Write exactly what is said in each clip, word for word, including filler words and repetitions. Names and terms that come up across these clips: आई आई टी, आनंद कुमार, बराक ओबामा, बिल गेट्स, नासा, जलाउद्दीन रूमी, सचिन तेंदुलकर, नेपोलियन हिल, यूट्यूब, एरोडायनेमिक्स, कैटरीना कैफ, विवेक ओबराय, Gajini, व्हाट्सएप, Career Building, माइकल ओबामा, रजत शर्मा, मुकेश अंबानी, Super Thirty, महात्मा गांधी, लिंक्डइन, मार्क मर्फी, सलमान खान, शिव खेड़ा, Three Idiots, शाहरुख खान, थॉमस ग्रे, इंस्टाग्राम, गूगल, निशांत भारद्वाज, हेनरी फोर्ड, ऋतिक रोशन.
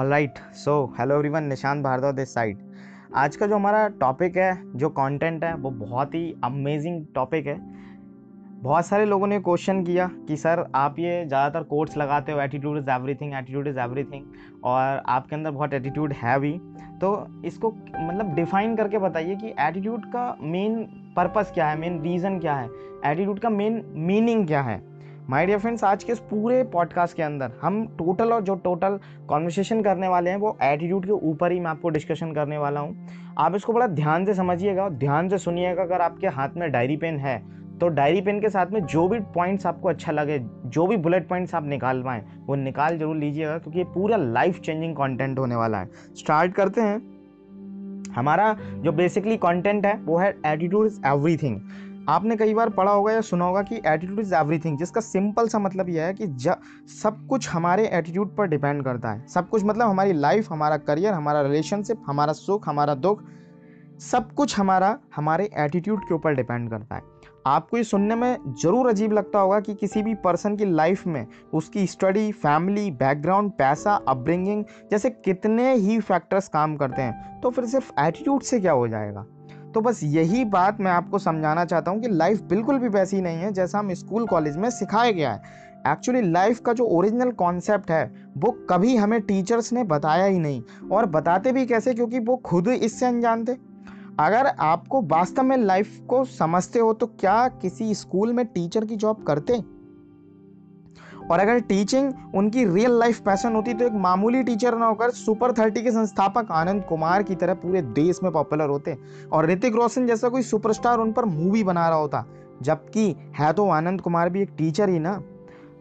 Alright so hello everyone, निशांत भारद्वाज this side. आज का जो हमारा टॉपिक है, जो कंटेंट है, वो बहुत ही अमेजिंग टॉपिक है। बहुत सारे लोगों ने क्वेश्चन किया कि सर आप ये ज़्यादातर कोट्स लगाते हो, attitude is everything, attitude is everything, और आपके अंदर बहुत एटीट्यूड है भी, तो इसको मतलब डिफाइन करके बताइए कि एटीट्यूड का मेन पर्पस क्या है, मेन रीज़न क्या है, एटीट्यूड का मेन मीनिंग क्या है। माय डियर फ्रेंड्स, आज के इस पूरे पॉडकास्ट के अंदर हम टोटल और जो टोटल कॉन्वर्सेशन करने वाले हैं वो एटीट्यूड के ऊपर ही मैं आपको डिस्कशन करने वाला हूँ। आप इसको बड़ा ध्यान से समझिएगा और ध्यान से सुनिएगा। अगर आपके हाथ में डायरी पेन है तो डायरी पेन के साथ में जो भी पॉइंट्स आपको अच्छा लगे, जो भी बुलेट पॉइंट्स आप निकाल पाएँ, वो निकाल जरूर लीजिएगा, क्योंकि ये पूरा लाइफ चेंजिंग कॉन्टेंट होने वाला है। स्टार्ट करते हैं। हमारा जो बेसिकली कॉन्टेंट है वो है एटीट्यूड इज़ एवरीथिंग। आपने कई बार पढ़ा होगा या सुना होगा कि एटीट्यूड इज़ एवरीथिंग, जिसका सिंपल सा मतलब यह है कि सब कुछ हमारे एटीट्यूड पर डिपेंड करता है। सब कुछ मतलब हमारी लाइफ, हमारा करियर, हमारा रिलेशनशिप, हमारा सुख, हमारा दुख, सब कुछ हमारा हमारे एटीट्यूड के ऊपर डिपेंड करता है। आपको ये सुनने में ज़रूर अजीब लगता होगा कि किसी भी पर्सन की लाइफ में उसकी स्टडी, फैमिली बैकग्राउंड, पैसा, अपब्रिंगिंग जैसे कितने ही फैक्टर्स काम करते हैं, तो फिर सिर्फ एटीट्यूड से क्या हो जाएगा। तो बस यही बात मैं आपको समझाना चाहता हूँ कि लाइफ बिल्कुल भी वैसी नहीं है जैसा हम स्कूल कॉलेज में सिखाया गया है। एक्चुअली लाइफ का जो ओरिजिनल कॉन्सेप्ट है वो कभी हमें टीचर्स ने बताया ही नहीं, और बताते भी कैसे, क्योंकि वो खुद इससे अनजान थे। अगर आपको वास्तव में लाइफ को समझते हो तो क्या किसी स्कूल में टीचर की जॉब करते? और अगर टीचिंग उनकी रियल लाइफ पैशन होती तो एक मामूली टीचर ना होकर सुपर थर्टी के संस्थापक आनंद कुमार की तरह पूरे देश में पॉपुलर होते, और ऋतिक रोशन जैसा कोई सुपरस्टार उन पर मूवी बना रहा होता, जबकि है तो आनंद कुमार भी एक टीचर ही ना।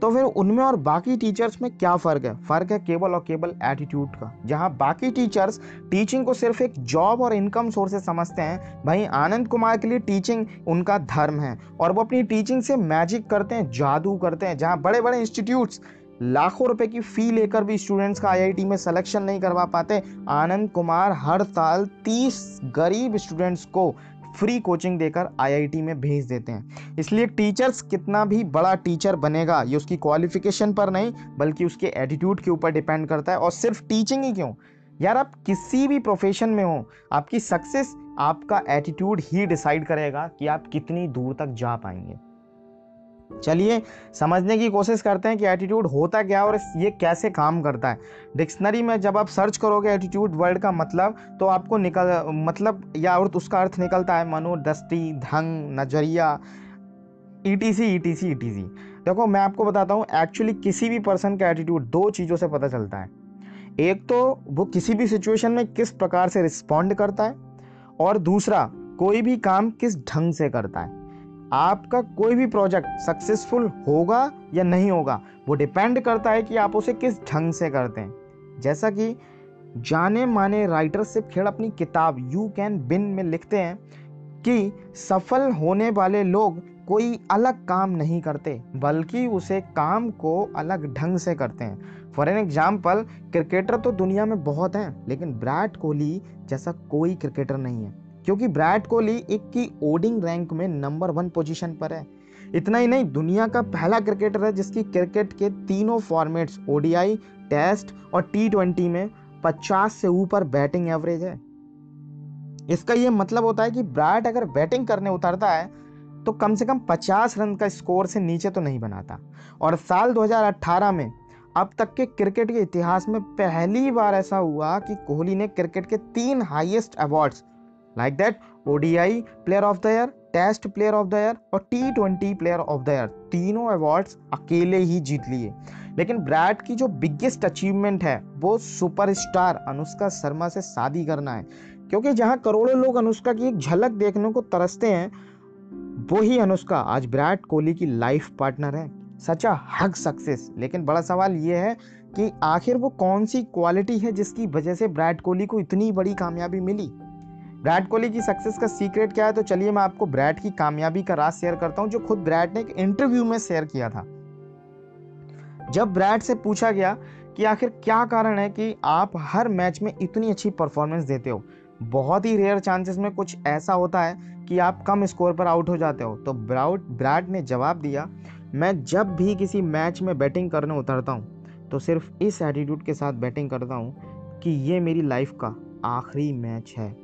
तो फिर उनमें और बाकी टीचर्स में क्या फ़र्क है? फ़र्क है केवल और केवल एटीट्यूड का। जहाँ बाकी टीचर्स टीचिंग को सिर्फ एक जॉब और इनकम सोर्सेस समझते हैं, भाई आनंद कुमार के लिए टीचिंग उनका धर्म है, और वो अपनी टीचिंग से मैजिक करते हैं, जादू करते हैं। जहाँ बड़े बड़े इंस्टीट्यूट्स लाखों रुपए की फ़ी लेकर भी स्टूडेंट्स का आई आई टी में सिलेक्शन नहीं करवा पाते, आनंद कुमार हर साल तीस गरीब स्टूडेंट्स को फ्री कोचिंग देकर आई आई टी में भेज देते हैं। इसलिए टीचर्स कितना भी बड़ा टीचर बनेगा, ये उसकी क्वालिफिकेशन पर नहीं बल्कि उसके एटीट्यूड के ऊपर डिपेंड करता है। और सिर्फ टीचिंग ही क्यों यार, आप किसी भी प्रोफेशन में हो, आपकी सक्सेस आपका एटीट्यूड ही डिसाइड करेगा कि आप कितनी दूर तक जा पाएंगे। चलिए समझने की कोशिश करते हैं कि एटीट्यूड होता क्या है और ये कैसे काम करता है। डिक्शनरी में जब आप सर्च करोगे एटीट्यूड वर्ड का मतलब, तो आपको निकल मतलब या और उसका अर्थ निकलता है मनोदृष्टि, ढंग, नजरिया, E T C E T C E T C. देखो मैं आपको बताता हूँ, एक्चुअली किसी भी पर्सन का एटीट्यूड दो चीज़ों से पता चलता है। एक तो वो किसी भी सिचुएशन में किस प्रकार से रिस्पॉन्ड करता है, और दूसरा कोई भी काम किस ढंग से करता है। आपका कोई भी प्रोजेक्ट सक्सेसफुल होगा या नहीं होगा वो डिपेंड करता है कि आप उसे किस ढंग से करते हैं। जैसा कि जाने माने राइटर शिव खेड़ा अपनी किताब यू कैन विन में लिखते हैं कि सफल होने वाले लोग कोई अलग काम नहीं करते, बल्कि उसे काम को अलग ढंग से करते हैं। फॉर एन एग्जाम्पल, क्रिकेटर तो दुनिया में बहुत हैं, लेकिन विराट कोहली जैसा कोई क्रिकेटर नहीं है, क्योंकि विराट कोहली एक की ओडिंग रैंक में नंबर वन पोजीशन पर है। इतना ही नहीं, दुनिया का पहला क्रिकेटर है जिसकी क्रिकेट के तीनों formats O D I, test और टी ट्वेंटी में पचास से ऊपर बैटिंग एवरेज है। इसका यह मतलब होता है कि विराट अगर बैटिंग करने उतरता है तो कम से कम पचास रन का स्कोर से नीचे तो नहीं बनाता। और साल दो हज़ार अठारह में अब तक के क्रिकेट के इतिहास में पहली बार ऐसा हुआ कि कोहली ने क्रिकेट के तीन highest awards like that O D I player of the year, test player of the year और T twenty player of the year, तीनों अवार्ड्स अकेले ही जीत लिए। लेकिन विराट की जो बिगेस्ट अचीवमेंट है वो सुपरस्टार अनुष्का शर्मा से शादी करना है, क्योंकि जहां करोड़ों लोग अनुष्का की एक झलक देखने को तरसते हैं, वो ही अनुष्का आज विराट कोहली की लाइफ पार्टनर है। Such a huge success. लेकिन बड़ा सवाल ये है कि आखिर वो कौन सी क्वालिटी है जिसकी वजह से विराट कोहली को इतनी बड़ी कामयाबी मिली? विराट कोहली की सक्सेस का सीक्रेट क्या है? तो चलिए मैं आपको विराट की कामयाबी का राज शेयर करता हूं, जो खुद विराट ने एक इंटरव्यू में शेयर किया था। जब विराट से पूछा गया कि आखिर क्या कारण है कि आप हर मैच में इतनी अच्छी परफॉर्मेंस देते हो, बहुत ही रेयर चांसेस में कुछ ऐसा होता है कि आप कम स्कोर पर आउट हो जाते हो, तो विराट ने जवाब दिया, मैं जब भी किसी मैच में बैटिंग करने उतरता हूँ तो सिर्फ इस एटीट्यूड के साथ बैटिंग करता हूँ कि ये मेरी लाइफ का आखिरी मैच है,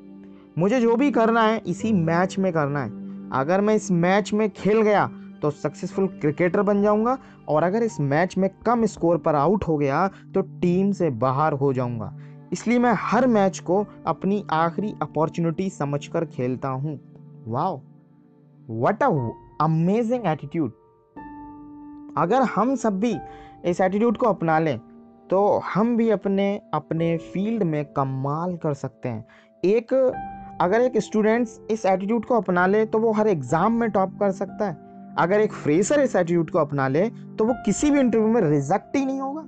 मुझे जो भी करना है इसी मैच में करना है। अगर मैं इस मैच में खेल गया तो सक्सेसफुल क्रिकेटर बन जाऊंगा, और अगर इस मैच में कम स्कोर पर आउट हो गया तो टीम से बाहर हो जाऊंगा। इसलिए मैं हर मैच को अपनी आखिरी अपॉर्चुनिटी समझकर खेलता हूं। Wow, what a amazing attitude. अगर हम सब भी इस एटीट्यूड को अपना लें तो हम भी अपने अपने फील्ड में कमाल कर सकते हैं। एक अगर एक स्टूडेंट्स इस एटीट्यूड को अपना ले तो वो हर एग्ज़ाम में टॉप कर सकता है। अगर एक फ्रेशर इस एटीट्यूड को अपना ले तो वो किसी भी इंटरव्यू में रिजेक्ट ही नहीं होगा।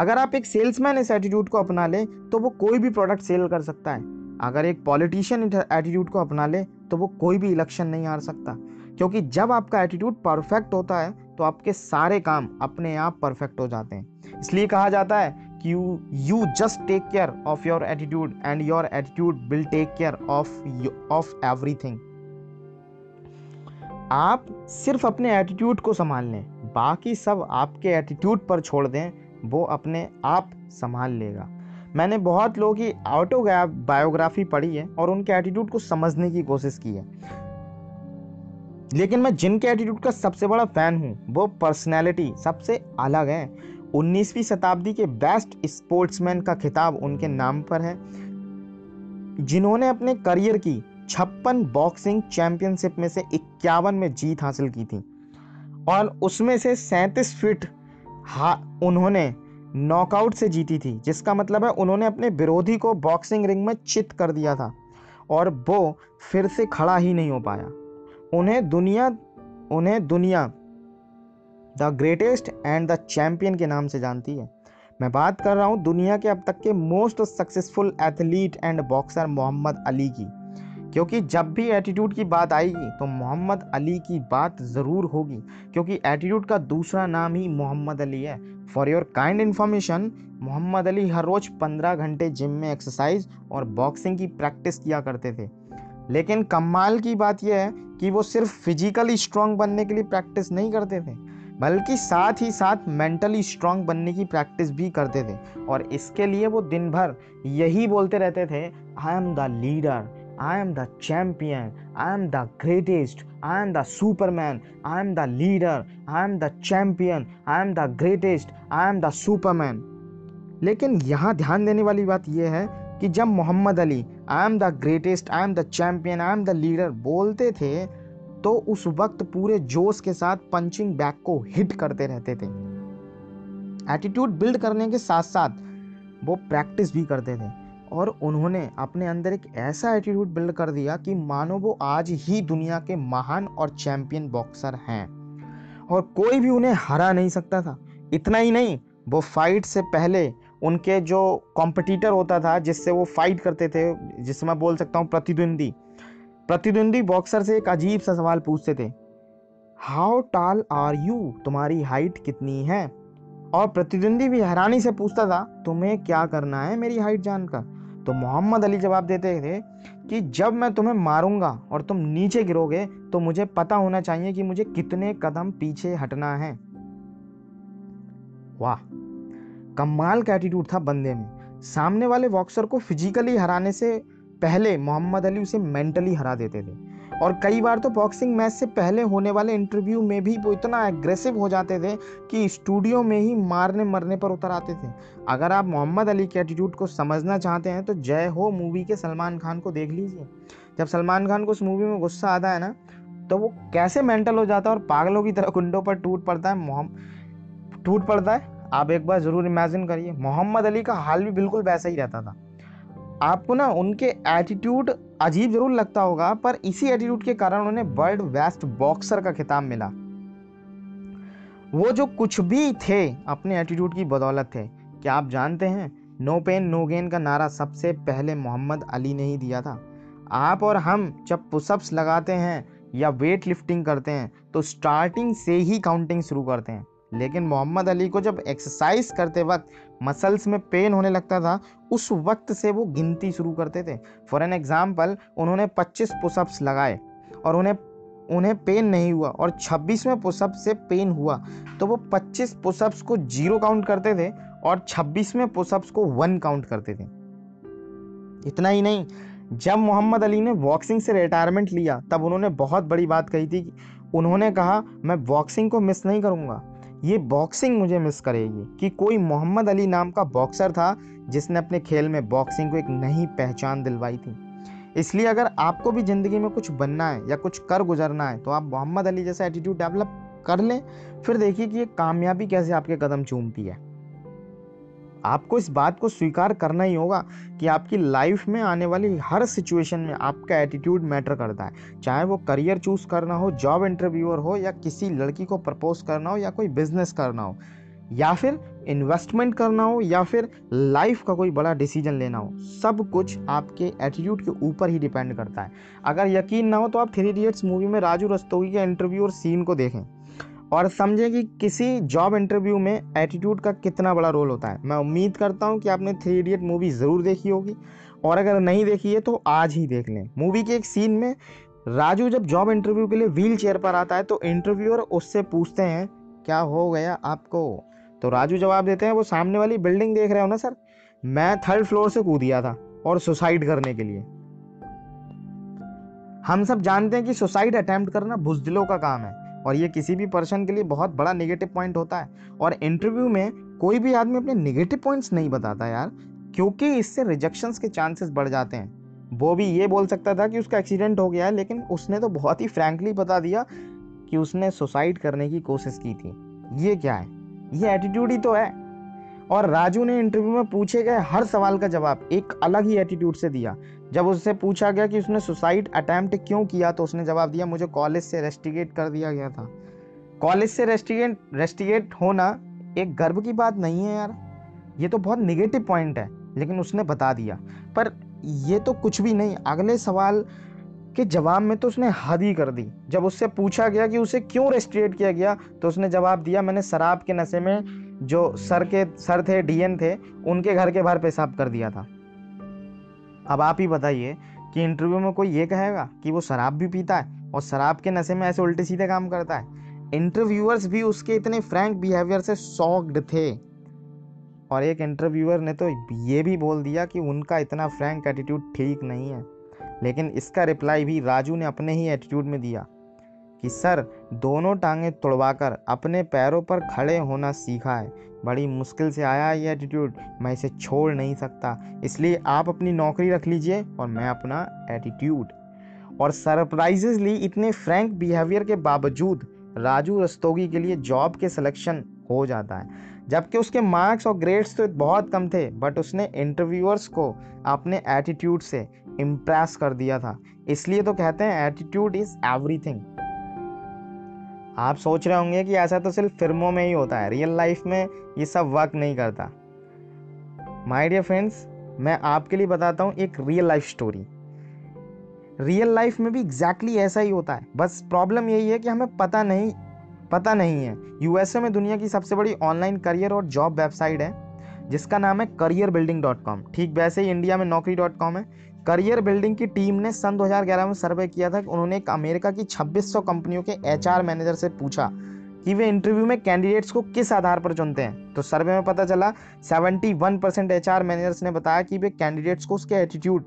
अगर आप एक सेल्समैन इस एटीट्यूड को अपना ले तो वो कोई भी प्रोडक्ट सेल कर सकता है। अगर एक पॉलिटिशियन एटीट्यूड को अपना ले तो वो कोई भी इलेक्शन नहीं हार सकता, क्योंकि जब आपका एटीट्यूड परफेक्ट होता है तो आपके सारे काम अपने आप परफेक्ट हो जाते हैं। इसलिए कहा जाता है कि you you just take care of your attitude and your attitude will take care of of everything. आप सिर्फ अपने एटीट्यूड को संभाल लें, बाकी सब आपके एटीट्यूड पर छोड़ दें, वो अपने आप संभाल लेगा। मैंने बहुत लोगों की ऑटोबायोग्राफी पढ़ी है और उनके एटीट्यूड को समझने की कोशिश की है, लेकिन मैं जिनके एटीट्यूड का सबसे बड़ा फैन हूँ वो पर्सनैलिटी सबसे अलग है। उन्नीसवीं शताब्दी के बेस्ट स्पोर्ट्समैन का खिताब उनके नाम पर है, जिन्होंने अपने करियर की छप्पन बॉक्सिंग चैंपियनशिप में से इक्यावन में जीत हासिल की थी, और उसमें से सैंतीस फीट उन्होंने नॉकआउट से जीती थी, जिसका मतलब है उन्होंने अपने विरोधी को बॉक्सिंग रिंग में चित कर दिया था और वो फिर से खड़ा ही नहीं हो पाया। उन्हें दुनिया उन्हें दुनिया the greatest and the champion के नाम से जानती है। मैं बात कर रहा हूँ दुनिया के अब तक के most successful athlete and boxer Muhammad Ali की, क्योंकि जब भी एटीट्यूड की बात आएगी तो मोहम्मद अली की बात ज़रूर होगी, क्योंकि एटीट्यूड का दूसरा नाम ही मोहम्मद अली है। For your kind information, Muhammad Ali हर रोज़ पंद्रह घंटे जिम में एक्सरसाइज और बॉक्सिंग की प्रैक्टिस किया करते थे, लेकिन कमाल की बात यह है कि वो सिर्फ फिजिकली स्ट्रांग बनने के लिए प्रैक्टिस नहीं करते थे, बल्कि साथ ही साथ मेंटली स्ट्रांग बनने की प्रैक्टिस भी करते थे, और इसके लिए वो दिन भर यही बोलते रहते थे, I am the leader, I am the champion, I am the greatest, I am the superman, I am the leader, I am the champion, I am the greatest, I am the superman. लेकिन यहाँ ध्यान देने वाली बात यह है कि जब Muhammad Ali I am the greatest, I am the champion, I am the leader बोलते थे तो उस वक्त पूरे जोश के साथ पंचिंग बैग को हिट करते रहते थे। एटीट्यूड बिल्ड करने के साथ साथ वो प्रैक्टिस भी करते थे, और उन्होंने अपने अंदर एक ऐसा एटीट्यूड बिल्ड कर दिया कि मानो वो आज ही दुनिया के महान और चैम्पियन बॉक्सर हैं, और कोई भी उन्हें हरा नहीं सकता था। इतना ही नहीं, वो फाइट से पहले उनके जो कॉम्पिटिटर होता था, जिससे वो फाइट करते थे, जिससे मैं बोल सकता हूँ प्रतिद्वंदी प्रतिद्वंदी बॉक्सर से एक अजीब सा सवाल पूछते थे, हाउ टॉल आर यू, तुम्हारी हाइट कितनी है, और प्रतिद्वंदी भी हैरानी से पूछता था, तुम्हें क्या करना है मेरी हाइट जानकर। तो मोहम्मद अली जवाब देते थे कि जब मैं तुम्हें मारूंगा और तुम नीचे गिरोगे तो मुझे पता होना चाहिए कि मुझे कितने कदम पीछे हटना है। वाह, कमाल का एटीट्यूड था बंदे में। सामने वाले बॉक्सर को फिजिकली हराने से पहले मोहम्मद अली उसे मेंटली हरा देते थे, और कई बार तो बॉक्सिंग मैच से पहले होने वाले इंटरव्यू में भी वो इतना एग्रेसिव हो जाते थे कि स्टूडियो में ही मारने मरने पर उतर आते थे। अगर आप मोहम्मद अली के एटीट्यूड को समझना चाहते हैं तो जय हो मूवी के सलमान खान को देख लीजिए। जब सलमान खान को उस मूवी में गुस्सा आता है ना, तो वो कैसे मेंटल हो जाता है और पागलों की तरह गुंडों पर टूट पड़ता है मोहम टूट पड़ता है। आप एक बार ज़रूर इमेजिन करिए, मोहम्मद अली का हाल भी बिल्कुल वैसा ही रहता था। आपको ना उनके एटीट्यूड अजीब ज़रूर लगता होगा, पर इसी एटीट्यूड के कारण उन्हें वर्ल्ड बेस्ट बॉक्सर का खिताब मिला। वो जो कुछ भी थे अपने एटीट्यूड की बदौलत थे। क्या आप जानते हैं, नो पेन नो गेन का नारा सबसे पहले मोहम्मद अली ने ही दिया था। आप और हम जब पुशअप्स लगाते हैं या वेट लिफ्टिंग करते हैं तो स्टार्टिंग से ही काउंटिंग शुरू करते हैं, लेकिन मोहम्मद अली को जब एक्सरसाइज करते वक्त मसल्स में पेन होने लगता था, उस वक्त से वो गिनती शुरू करते थे। फॉर एन एग्जाम्पल, उन्होंने पच्चीस पुशअप्स लगाए और उन्हें उन्हें पेन नहीं हुआ, और छब्बीसवें पुशअप से पेन हुआ, तो वो पच्चीस पुशअप्स को जीरो काउंट करते थे और छब्बीसवें पुशअप्स को वन काउंट करते थे। इतना ही नहीं, जब मोहम्मद अली ने बॉक्सिंग से रिटायरमेंट लिया तब उन्होंने बहुत बड़ी बात कही थी कि उन्होंने कहा मैं बॉक्सिंग को मिस नहीं करूँगा, ये बॉक्सिंग मुझे मिस करेगी। कि कोई मोहम्मद अली नाम का बॉक्सर था जिसने अपने खेल में बॉक्सिंग को एक नई पहचान दिलवाई थी। इसलिए अगर आपको भी ज़िंदगी में कुछ बनना है या कुछ कर गुजरना है तो आप मोहम्मद अली जैसा एटीट्यूड डेवलप कर लें, फिर देखिए कि ये कामयाबी कैसे आपके कदम चूमती है। आपको इस बात को स्वीकार करना ही होगा कि आपकी लाइफ में आने वाली हर सिचुएशन में आपका एटीट्यूड मैटर करता है, चाहे वो करियर चूज़ करना हो, जॉब इंटरव्यूअर हो, या किसी लड़की को प्रपोज करना हो, या कोई बिजनेस करना हो, या फिर इन्वेस्टमेंट करना हो, या फिर लाइफ का कोई बड़ा डिसीजन लेना हो, सब कुछ आपके एटीट्यूड के ऊपर ही डिपेंड करता है। अगर यकीन ना हो तो आप थ्री इडियट्स मूवी में राजू रस्तोगी के इंटरव्यू और सीन को देखें और समझें कि किसी जॉब इंटरव्यू में एटीट्यूड का कितना बड़ा रोल होता है। मैं उम्मीद करता हूं कि आपने थ्री इडियट मूवी ज़रूर देखी होगी, और अगर नहीं देखी है तो आज ही देख लें। मूवी के एक सीन में राजू जब जॉब इंटरव्यू के लिए व्हील चेयर पर आता है तो इंटरव्यूअर उससे पूछते हैं क्या हो गया आपको, तो राजू जवाब देते हैं वो सामने वाली बिल्डिंग देख रहे हो ना सर, मैं थर्ड फ्लोर से कूद गया था और सुसाइड करने के लिए। हम सब जानते हैं कि सुसाइड अटैम्प्ट करना बुजदिलों का काम है और ये किसी भी पर्सन के लिए बहुत बड़ा नेगेटिव पॉइंट होता है, और इंटरव्यू में कोई भी आदमी अपने नेगेटिव पॉइंट्स नहीं बताता यार, क्योंकि इससे रिजेक्शंस के चांसेस बढ़ जाते हैं। वो भी ये बोल सकता था कि उसका एक्सीडेंट हो गया है, लेकिन उसने तो बहुत ही फ्रैंकली बता दिया कि उसने सुसाइड करने की कोशिश की थी। ये क्या है, ये एटीट्यूड ही तो है। और राजू ने इंटरव्यू में पूछे गए हर सवाल का जवाब एक अलग ही एटीट्यूड से दिया। जब उससे पूछा गया कि उसने सुसाइड अटैम्प्ट क्यों किया तो उसने जवाब दिया मुझे कॉलेज से रेस्टिगेट कर दिया गया था। कॉलेज से रेस्टिगेट रेस्टिगेट होना एक गर्व की बात नहीं है यार, ये तो बहुत नेगेटिव पॉइंट है, लेकिन उसने बता दिया। पर ये तो कुछ भी नहीं, अगले सवाल के जवाब में तो उसने हद ही कर दी। जब उससे पूछा गया कि उसे क्यों रेस्टिगेट किया गया तो उसने जवाब दिया मैंने शराब के नशे में जो सर के सर थे डीएन थे उनके घर के बाहर पेशाब कर दिया था। अब आप ही बताइए कि इंटरव्यू में कोई ये कहेगा कि वो शराब भी पीता है और शराब के नशे में ऐसे उल्टे सीधे काम करता है। इंटरव्यूअर्स भी उसके इतने फ्रैंक बिहेवियर से शॉक्ड थे, और एक इंटरव्यूअर ने तो ये भी बोल दिया कि उनका इतना फ्रैंक एटीट्यूड ठीक नहीं है, लेकिन इसका रिप्लाई भी राजू ने अपने ही एटीट्यूड में दिया कि सर दोनों टांगें तुड़वाकर अपने पैरों पर खड़े होना सीखा है, बड़ी मुश्किल से आया है ये एटीट्यूड, मैं इसे छोड़ नहीं सकता, इसलिए आप अपनी नौकरी रख लीजिए और मैं अपना एटीट्यूड। और सरप्राइजेसली इतने फ्रैंक बिहेवियर के बावजूद राजू रस्तोगी के लिए जॉब के सिलेक्शन हो जाता है, जबकि उसके मार्क्स और ग्रेड्स तो बहुत कम थे, बट उसने इंटरव्यूअर्स को अपने एटीट्यूड से इम्प्रेस कर दिया था। इसलिए तो कहते हैं एटीट्यूड इज़ एवरीथिंग। आप सोच रहे होंगे कि ऐसा तो सिर्फ फिल्मों में ही होता है, रियल लाइफ में ये सब वर्क नहीं करता। माय डियर फ्रेंड्स, मैं आपके लिए बताता हूँ एक real life story. Real life में भी एग्जैक्टली ऐसा ही होता है, बस प्रॉब्लम यही है कि हमें पता नहीं पता नहीं है। यूएसए में दुनिया की सबसे बड़ी ऑनलाइन करियर और जॉब वेबसाइट है जिसका नाम है करियर बिल्डिंग डॉट कॉम। ठीक वैसे ही इंडिया में नौकरी डॉट कॉम है। करियर बिल्डिंग की टीम ने सन दो हज़ार ग्यारह में सर्वे किया था कि उन्होंने एक अमेरिका की छब्बीस सौ कंपनियों के एचआर मैनेजर से पूछा कि वे इंटरव्यू में कैंडिडेट्स को किस आधार पर चुनते हैं, तो सर्वे में पता चला इकहत्तर परसेंट एचआर मैनेजर्स ने बताया कि वे कैंडिडेट्स को उसके एटीट्यूड,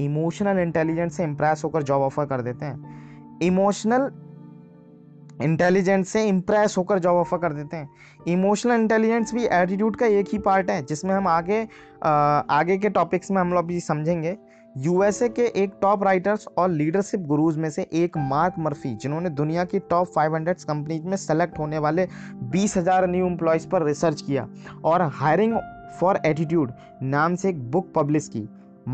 इमोशनल इंटेलिजेंस से इम्प्रेस होकर जॉब ऑफर कर देते हैं। इमोशनल इंटेलिजेंस से इम्प्रेस होकर जॉब ऑफर कर देते हैं। इमोशनल इंटेलिजेंस भी एटीट्यूड का एक ही पार्ट है, जिसमें हम आगे आ, आगे के टॉपिक्स में हम लोग भी समझेंगे। यूएसए के एक टॉप राइटर्स और लीडरशिप गुरुज में से एक मार्क मर्फी, जिन्होंने दुनिया की टॉप पाँच सौ कंपनीज में सेलेक्ट होने वाले बीस हज़ार न्यू एम्प्लॉयज़ पर रिसर्च किया और हायरिंग फॉर एटीट्यूड नाम से एक बुक पब्लिश की।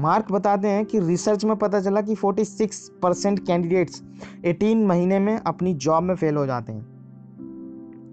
मार्क बताते हैं कि रिसर्च में पता चला कि छियालीस परसेंट कैंडिडेट्स अठारह महीने में अपनी जॉब में फेल हो जाते हैं,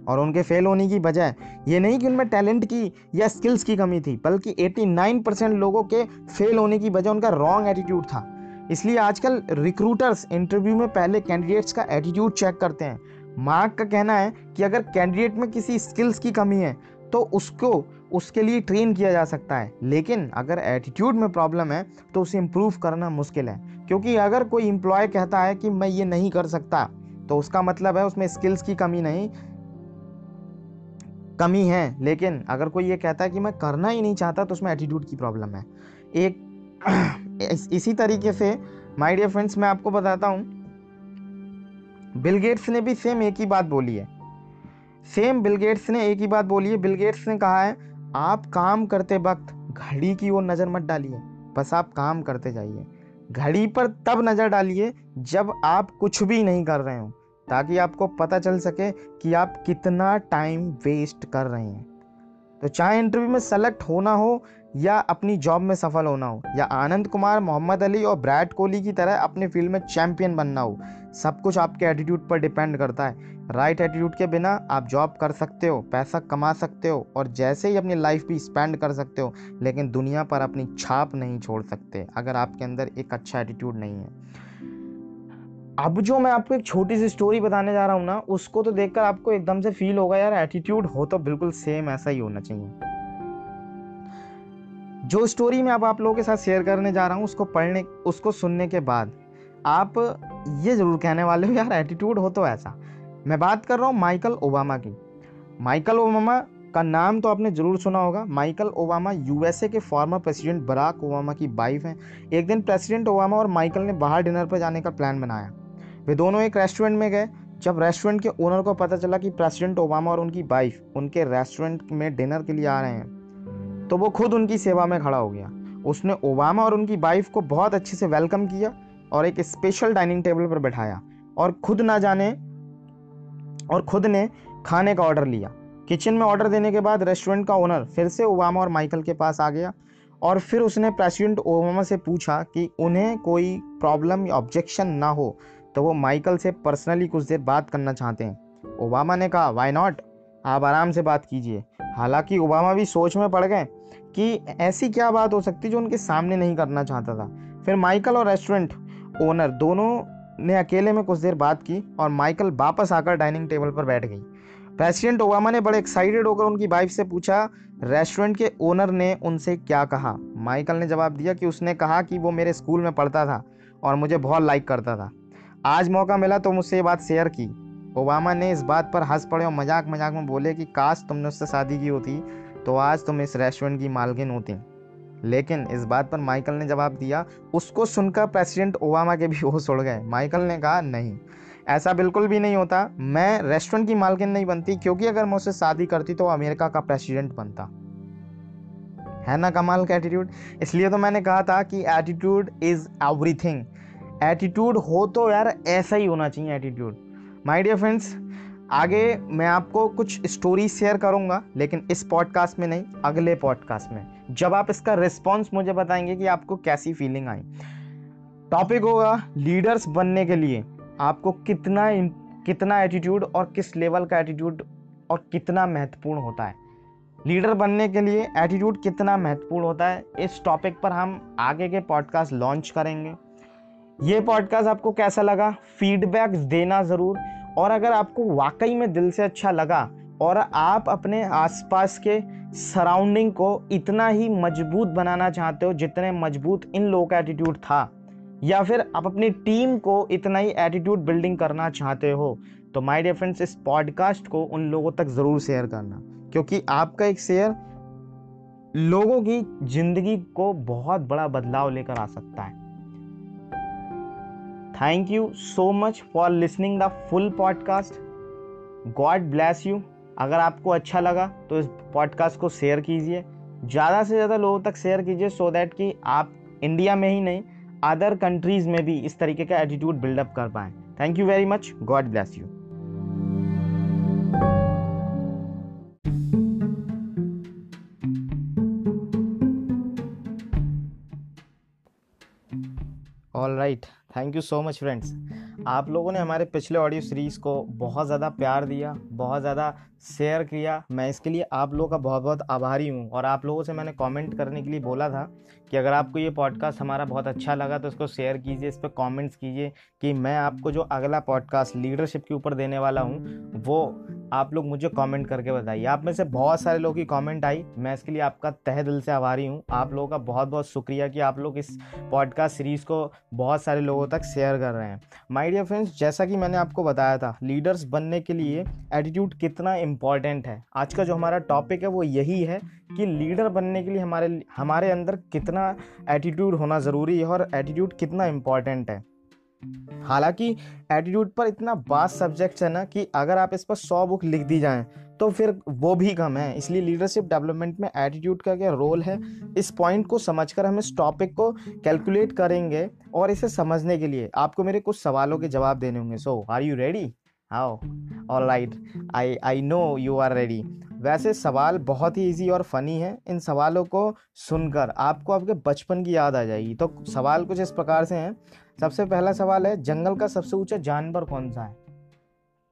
और उनके फेल होने की वजह ये नहीं कि उनमें टैलेंट की या स्किल्स की कमी थी, बल्कि नवासी परसेंट लोगों के फेल होने की वजह उनका रॉन्ग एटीट्यूड था। इसलिए आजकल रिक्रूटर्स इंटरव्यू में पहले कैंडिडेट्स का एटीट्यूड चेक करते हैं। मार्क का कहना है कि अगर कैंडिडेट में किसी स्किल्स की कमी है तो उसको उसके लिए ट्रेन किया जा सकता है, लेकिन अगर एटीट्यूड में प्रॉब्लम है तो उसे इम्प्रूव करना मुश्किल है, क्योंकि अगर कोई एम्प्लॉय कहता है कि मैं ये नहीं कर सकता तो उसका मतलब है उसमें स्किल्स की कमी नहीं कमी है, लेकिन अगर कोई ये कहता है कि मैं करना ही नहीं चाहता तो उसमें एटीट्यूड की प्रॉब्लम है। एक इस, इसी तरीके से माय डियर फ्रेंड्स मैं आपको बताता हूँ, बिल गेट्स ने भी सेम एक ही बात बोली है, सेम बिल गेट्स ने एक ही बात बोली है। बिल गेट्स ने कहा है आप काम करते वक्त घड़ी की ओर नज़र मत डालिए, बस आप काम करते जाइए। घड़ी पर तब नज़र डालिए जब आप कुछ भी नहीं कर रहे हो, ताकि आपको पता चल सके कि आप कितना टाइम वेस्ट कर रहे हैं। तो चाहे इंटरव्यू में सेलेक्ट होना हो या अपनी जॉब में सफल होना हो, या आनंद कुमार, मोहम्मद अली और विराट कोहली की तरह अपने फील्ड में चैंपियन बनना हो, सब कुछ आपके एटीट्यूड पर डिपेंड करता है। राइट एटीट्यूड के बिना आप जॉब कर सकते हो, पैसा कमा सकते हो और जैसे ही अपनी लाइफ भी स्पेंड कर सकते हो, लेकिन दुनिया पर अपनी छाप नहीं छोड़ सकते अगर आपके अंदर एक अच्छा एटीट्यूड नहीं है। अब जो मैं आपको एक छोटी सी स्टोरी बताने जा रहा हूँ ना, उसको तो देखकर आपको एकदम से फील होगा यार एटीट्यूड हो तो बिल्कुल सेम ऐसा ही होना चाहिए। जो स्टोरी मैं अब आप लोगों के साथ शेयर करने जा रहा हूँ, उसको पढ़ने उसको सुनने के बाद आप ये ज़रूर कहने वाले हो यार एटीट्यूड हो तो ऐसा। मैं बात कर रहा हूँ माइकल ओबामा की। माइकल ओबामा का नाम तो आपने ज़रूर सुना होगा। माइकल ओबामा यूएसए के फॉर्मर प्रेसिडेंट बराक ओबामा की वाइफ हैं। एक दिन प्रेसिडेंट ओबामा और माइकल ने बाहर डिनर पर जाने का प्लान बनाया। वे दोनों एक रेस्टोरेंट में गए। जब रेस्टोरेंट के ओनर को पता चला कि प्रेसिडेंट ओबामा और उनकी वाइफ उनके रेस्टोरेंट में डिनर के लिए आ रहे हैं, तो वो खुद उनकी सेवा में खड़ा हो गया। उसने ओबामा और उनकी वाइफ को बहुत अच्छे से वेलकम किया और एक स्पेशल डाइनिंग टेबल पर बैठाया और खुद ना जाने और खुद ने खाने का ऑर्डर लिया। किचन में ऑर्डर देने के बाद रेस्टोरेंट का ओनर फिर से ओबामा और माइकल के पास आ गया और फिर उसने प्रेसिडेंट ओबामा से पूछा कि उन्हें कोई प्रॉब्लम या ऑब्जेक्शन ना हो तो वो माइकल से पर्सनली कुछ देर बात करना चाहते हैं। ओबामा ने कहा वाई नॉट, आप आराम से बात कीजिए। हालांकि ओबामा भी सोच में पड़ गए कि ऐसी क्या बात हो सकती जो उनके सामने नहीं करना चाहता था। फिर माइकल और रेस्टोरेंट ओनर दोनों ने अकेले में कुछ देर बात की और माइकल वापस आकर डाइनिंग टेबल पर बैठ गई। प्रेसिडेंट ओबामा ने बड़े एक्साइटेड होकर उनकी वाइफ से पूछा रेस्टोरेंट के ओनर ने उनसे क्या कहा। माइकल ने जवाब दिया कि उसने कहा कि वो मेरे स्कूल में पढ़ता था और मुझे बहुत लाइक करता था, आज मौका मिला तो मुझसे ये बात शेयर की। ओबामा ने इस बात पर हंस पड़े और मजाक मजाक में बोले कि काश तुमने उससे शादी की होती तो आज तुम इस रेस्टोरेंट की मालकिन होती। लेकिन इस बात पर माइकल ने जवाब दिया, उसको सुनकर प्रेसिडेंट ओबामा के भी होश उड़ गए। माइकल ने कहा नहीं, ऐसा बिल्कुल भी नहीं होता, मैं रेस्टोरेंट की मालकिन नहीं बनती, क्योंकि अगर मैं उससे शादी करती तो अमेरिका का प्रेसिडेंट बनता। है ना कमाल का एटीट्यूड। इसलिए तो मैंने कहा था कि एटीट्यूड इज़ एवरीथिंग। एटीट्यूड हो तो यार ऐसा ही होना चाहिए एटीट्यूड। माय डियर फ्रेंड्स, आगे मैं आपको कुछ स्टोरी शेयर करूंगा, लेकिन इस पॉडकास्ट में नहीं, अगले पॉडकास्ट में, जब आप इसका रिस्पॉन्स मुझे बताएंगे कि आपको कैसी फीलिंग आई। टॉपिक होगा लीडर्स बनने के लिए आपको कितना कितना एटीट्यूड और किस लेवल का एटीट्यूड और कितना महत्वपूर्ण होता है। लीडर बनने के लिए एटीट्यूड कितना महत्वपूर्ण होता है, इस टॉपिक पर हम आगे के पॉडकास्ट लॉन्च करेंगे। ये पॉडकास्ट आपको कैसा लगा फीडबैक देना ज़रूर, और अगर आपको वाकई में दिल से अच्छा लगा और आप अपने आसपास के सराउंडिंग को इतना ही मजबूत बनाना चाहते हो जितने मजबूत इन लोगों का एटीट्यूड था, या फिर आप अपनी टीम को इतना ही एटीट्यूड बिल्डिंग करना चाहते हो, तो माय डियर फ्रेंड्स इस पॉडकास्ट को उन लोगों तक ज़रूर शेयर करना, क्योंकि आपका एक शेयर लोगों की ज़िंदगी को बहुत बड़ा बदलाव लेकर आ सकता है। Thank you so much for listening the full podcast. God bless you. अगर आपको अच्छा लगा तो इस पॉडकास्ट को शेयर कीजिए, ज़्यादा से ज़्यादा लोगों तक शेयर कीजिए, सो दैट कि आप इंडिया में ही नहीं अदर कंट्रीज़ में भी इस तरीके का एटीट्यूड बिल्डअप कर पाएँ। Thank you very much, God bless you. All right, thank you so much friends. आप लोगों ने हमारे पिछले ऑडियो सीरीज़ को बहुत ज़्यादा प्यार दिया, बहुत ज़्यादा शेयर किया। मैं इसके लिए आप लोगों का बहुत बहुत आभारी हूँ। और आप लोगों से मैंने कमेंट करने के लिए बोला था कि अगर आपको ये पॉडकास्ट हमारा बहुत अच्छा लगा तो इसको शेयर कीजिए, इस पर कमेंट्स कीजिए कि मैं आपको जो अगला पॉडकास्ट लीडरशिप के ऊपर देने वाला हूँ वो आप लोग मुझे कमेंट करके बताइए। आप में से बहुत सारे लोगों की कमेंट आई, मैं इसके लिए आपका तहे दिल से आभारी हूँ। आप लोगों का बहुत बहुत शुक्रिया कि आप लोग इस पॉडकास्ट सीरीज़ को बहुत सारे लोगों तक शेयर कर रहे हैं। माय डियर फ्रेंड्स, जैसा कि मैंने आपको बताया था, लीडर्स बनने के लिए एटीट्यूड कितना इम्पॉर्टेंट है। आज का जो हमारा टॉपिक है वो यही है कि लीडर बनने के लिए हमारे हमारे अंदर कितना एटीट्यूड होना ज़रूरी है और एटीट्यूड कितना इम्पॉर्टेंट है। हालांकि एटीट्यूड पर इतना बास सब्जेक्ट है ना कि अगर आप इस पर सौ बुक लिख दी जाएं तो फिर वो भी कम है। इसलिए लीडरशिप डेवलपमेंट में एटीट्यूड का क्या रोल है, इस पॉइंट को समझकर हम इस टॉपिक को कैलकुलेट करेंगे और इसे समझने के लिए आपको मेरे कुछ सवालों के जवाब देने होंगे। So are you ready? How all right, I I know you are ready. वैसे सवाल बहुत ही इजी और फनी है। इन सवालों को सुनकर आपको आपके बचपन की याद आ जाएगी। तो सवाल कुछ इस प्रकार से हैं। सबसे पहला सवाल है, जंगल का सबसे ऊंचा जानवर कौन सा है?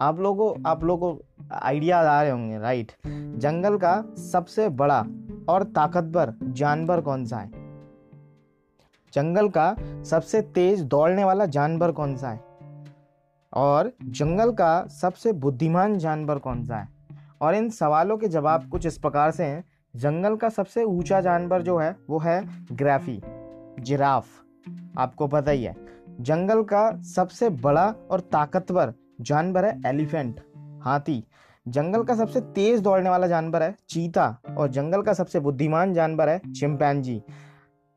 आप लोगों आप लोगों को आइडिया आ रहे होंगे, राइट। जंगल का सबसे बड़ा और ताकतवर जानवर कौन सा है? जंगल का सबसे तेज दौड़ने वाला जानवर कौन सा है? और जंगल का सबसे बुद्धिमान जानवर कौन सा है? और इन सवालों के जवाब कुछ इस प्रकार से हैं। जंगल का सबसे ऊंचा जानवर जो है वो है ग्राफी, जिराफ, आपको पता ही है। जंगल का सबसे बड़ा और ताकतवर जानवर है एलिफेंट, हाथी। जंगल का सबसे तेज दौड़ने वाला जानवर है चीता और जंगल का सबसे बुद्धिमान जानवर है चिंपैंजी।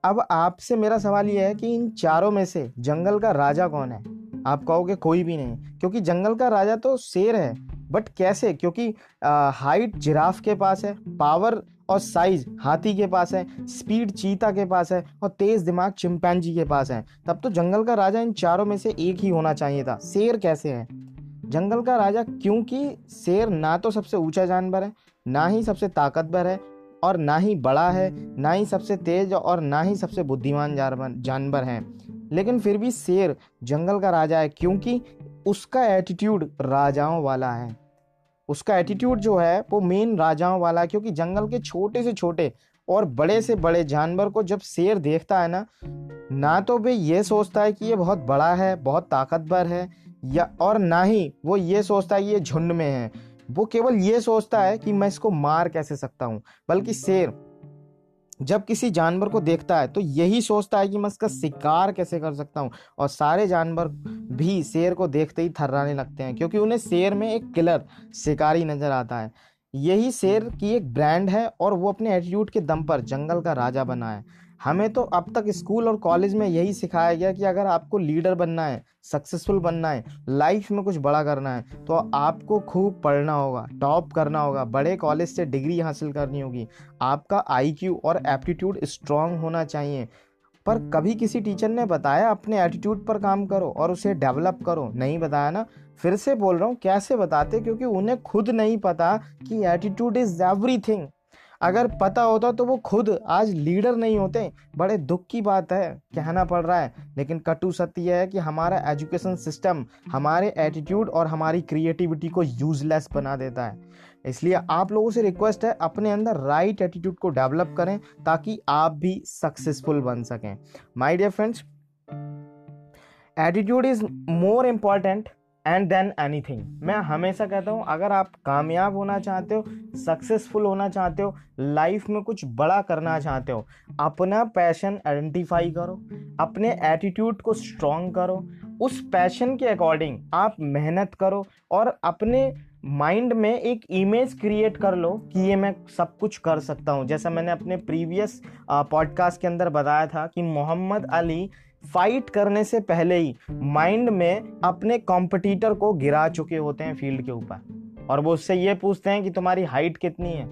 अब आपसे मेरा सवाल यह है कि इन चारों में से जंगल का राजा कौन है? आप कहोगे कोई भी नहीं, क्योंकि जंगल का राजा तो शेर है। बट कैसे? क्योंकि आ, हाइट जिराफ के पास है, पावर और साइज हाथी के पास है, स्पीड चीता के पास है और तेज़ दिमाग चिंपैंजी के पास है। तब तो जंगल का राजा इन चारों में से एक ही होना चाहिए था। शेर कैसे है जंगल का राजा? क्योंकि शेर ना तो सबसे ऊंचा जानवर है, ना ही सबसे ताकतवर है और ना ही बड़ा है, ना ही सबसे तेज और ना ही सबसे बुद्धिमान जानवर है। लेकिन फिर भी शेर जंगल का राजा है क्योंकि उसका एटीट्यूड राजाओं वाला है। उसका एटीट्यूड जो है वो मेन राजाओं वाला है, क्योंकि जंगल के छोटे से छोटे और बड़े से बड़े जानवर को जब शेर देखता है ना ना तो वे ये सोचता है कि ये बहुत बड़ा है, बहुत ताकतवर है, या और ना ही वो ये सोचता है कि ये झुंड में है। वो केवल ये सोचता है कि मैं इसको मार कैसे सकता हूँ। बल्कि शेर जब किसी जानवर को देखता है तो यही सोचता है कि मैं इसका शिकार कैसे कर सकता हूँ। और सारे जानवर भी शेर को देखते ही थर्राने लगते हैं, क्योंकि उन्हें शेर में एक किलर, शिकारी नज़र आता है। यही शेर की एक ब्रांड है और वो अपने एटीट्यूड के दम पर जंगल का राजा बना है। हमें तो अब तक स्कूल और कॉलेज में यही सिखाया गया कि अगर आपको लीडर बनना है, सक्सेसफुल बनना है, लाइफ में कुछ बड़ा करना है, तो आपको खूब पढ़ना होगा, टॉप करना होगा, बड़े कॉलेज से डिग्री हासिल करनी होगी, आपका आईक्यू और एप्टीट्यूड स्ट्रांग होना चाहिए। पर कभी किसी टीचर ने बताया अपने एटीट्यूड पर काम करो और उसे डेवलप करो? नहीं बताया ना। फिर से बोल रहा हूँ, कैसे बताते? क्योंकि उन्हें खुद नहीं पता कि एटीट्यूड इज़ एवरीथिंग। अगर पता होता तो वो खुद आज लीडर नहीं होते। बड़े दुख की बात है, कहना पड़ रहा है, लेकिन कटु सत्य है कि हमारा एजुकेशन सिस्टम हमारे एटीट्यूड और हमारी क्रिएटिविटी को यूजलेस बना देता है। इसलिए आप लोगों से रिक्वेस्ट है, अपने अंदर राइट एटीट्यूड को डेवलप करें ताकि आप भी सक्सेसफुल बन सकें। My dear friends, attitude is more important and then anything. मैं हमेशा कहता हूँ, अगर आप कामयाब होना चाहते हो, सक्सेसफुल होना चाहते हो, लाइफ में कुछ बड़ा करना चाहते हो, अपना पैशन आइडेंटिफाई करो, अपने एटीट्यूड को स्ट्रॉन्ग करो, उस पैशन के अकॉर्डिंग आप मेहनत करो और अपने माइंड में एक इमेज क्रिएट कर लो कि ये मैं सब कुछ कर सकता हूँ। जैसा मैंने अपने प्रीवियस पॉडकास्ट के अंदर बताया था कि मोहम्मद अली फाइट करने से पहले ही माइंड में अपने कॉम्पिटिटर को गिरा चुके होते हैं फील्ड के ऊपर, और वो उससे ये पूछते हैं कि तुम्हारी हाइट कितनी है।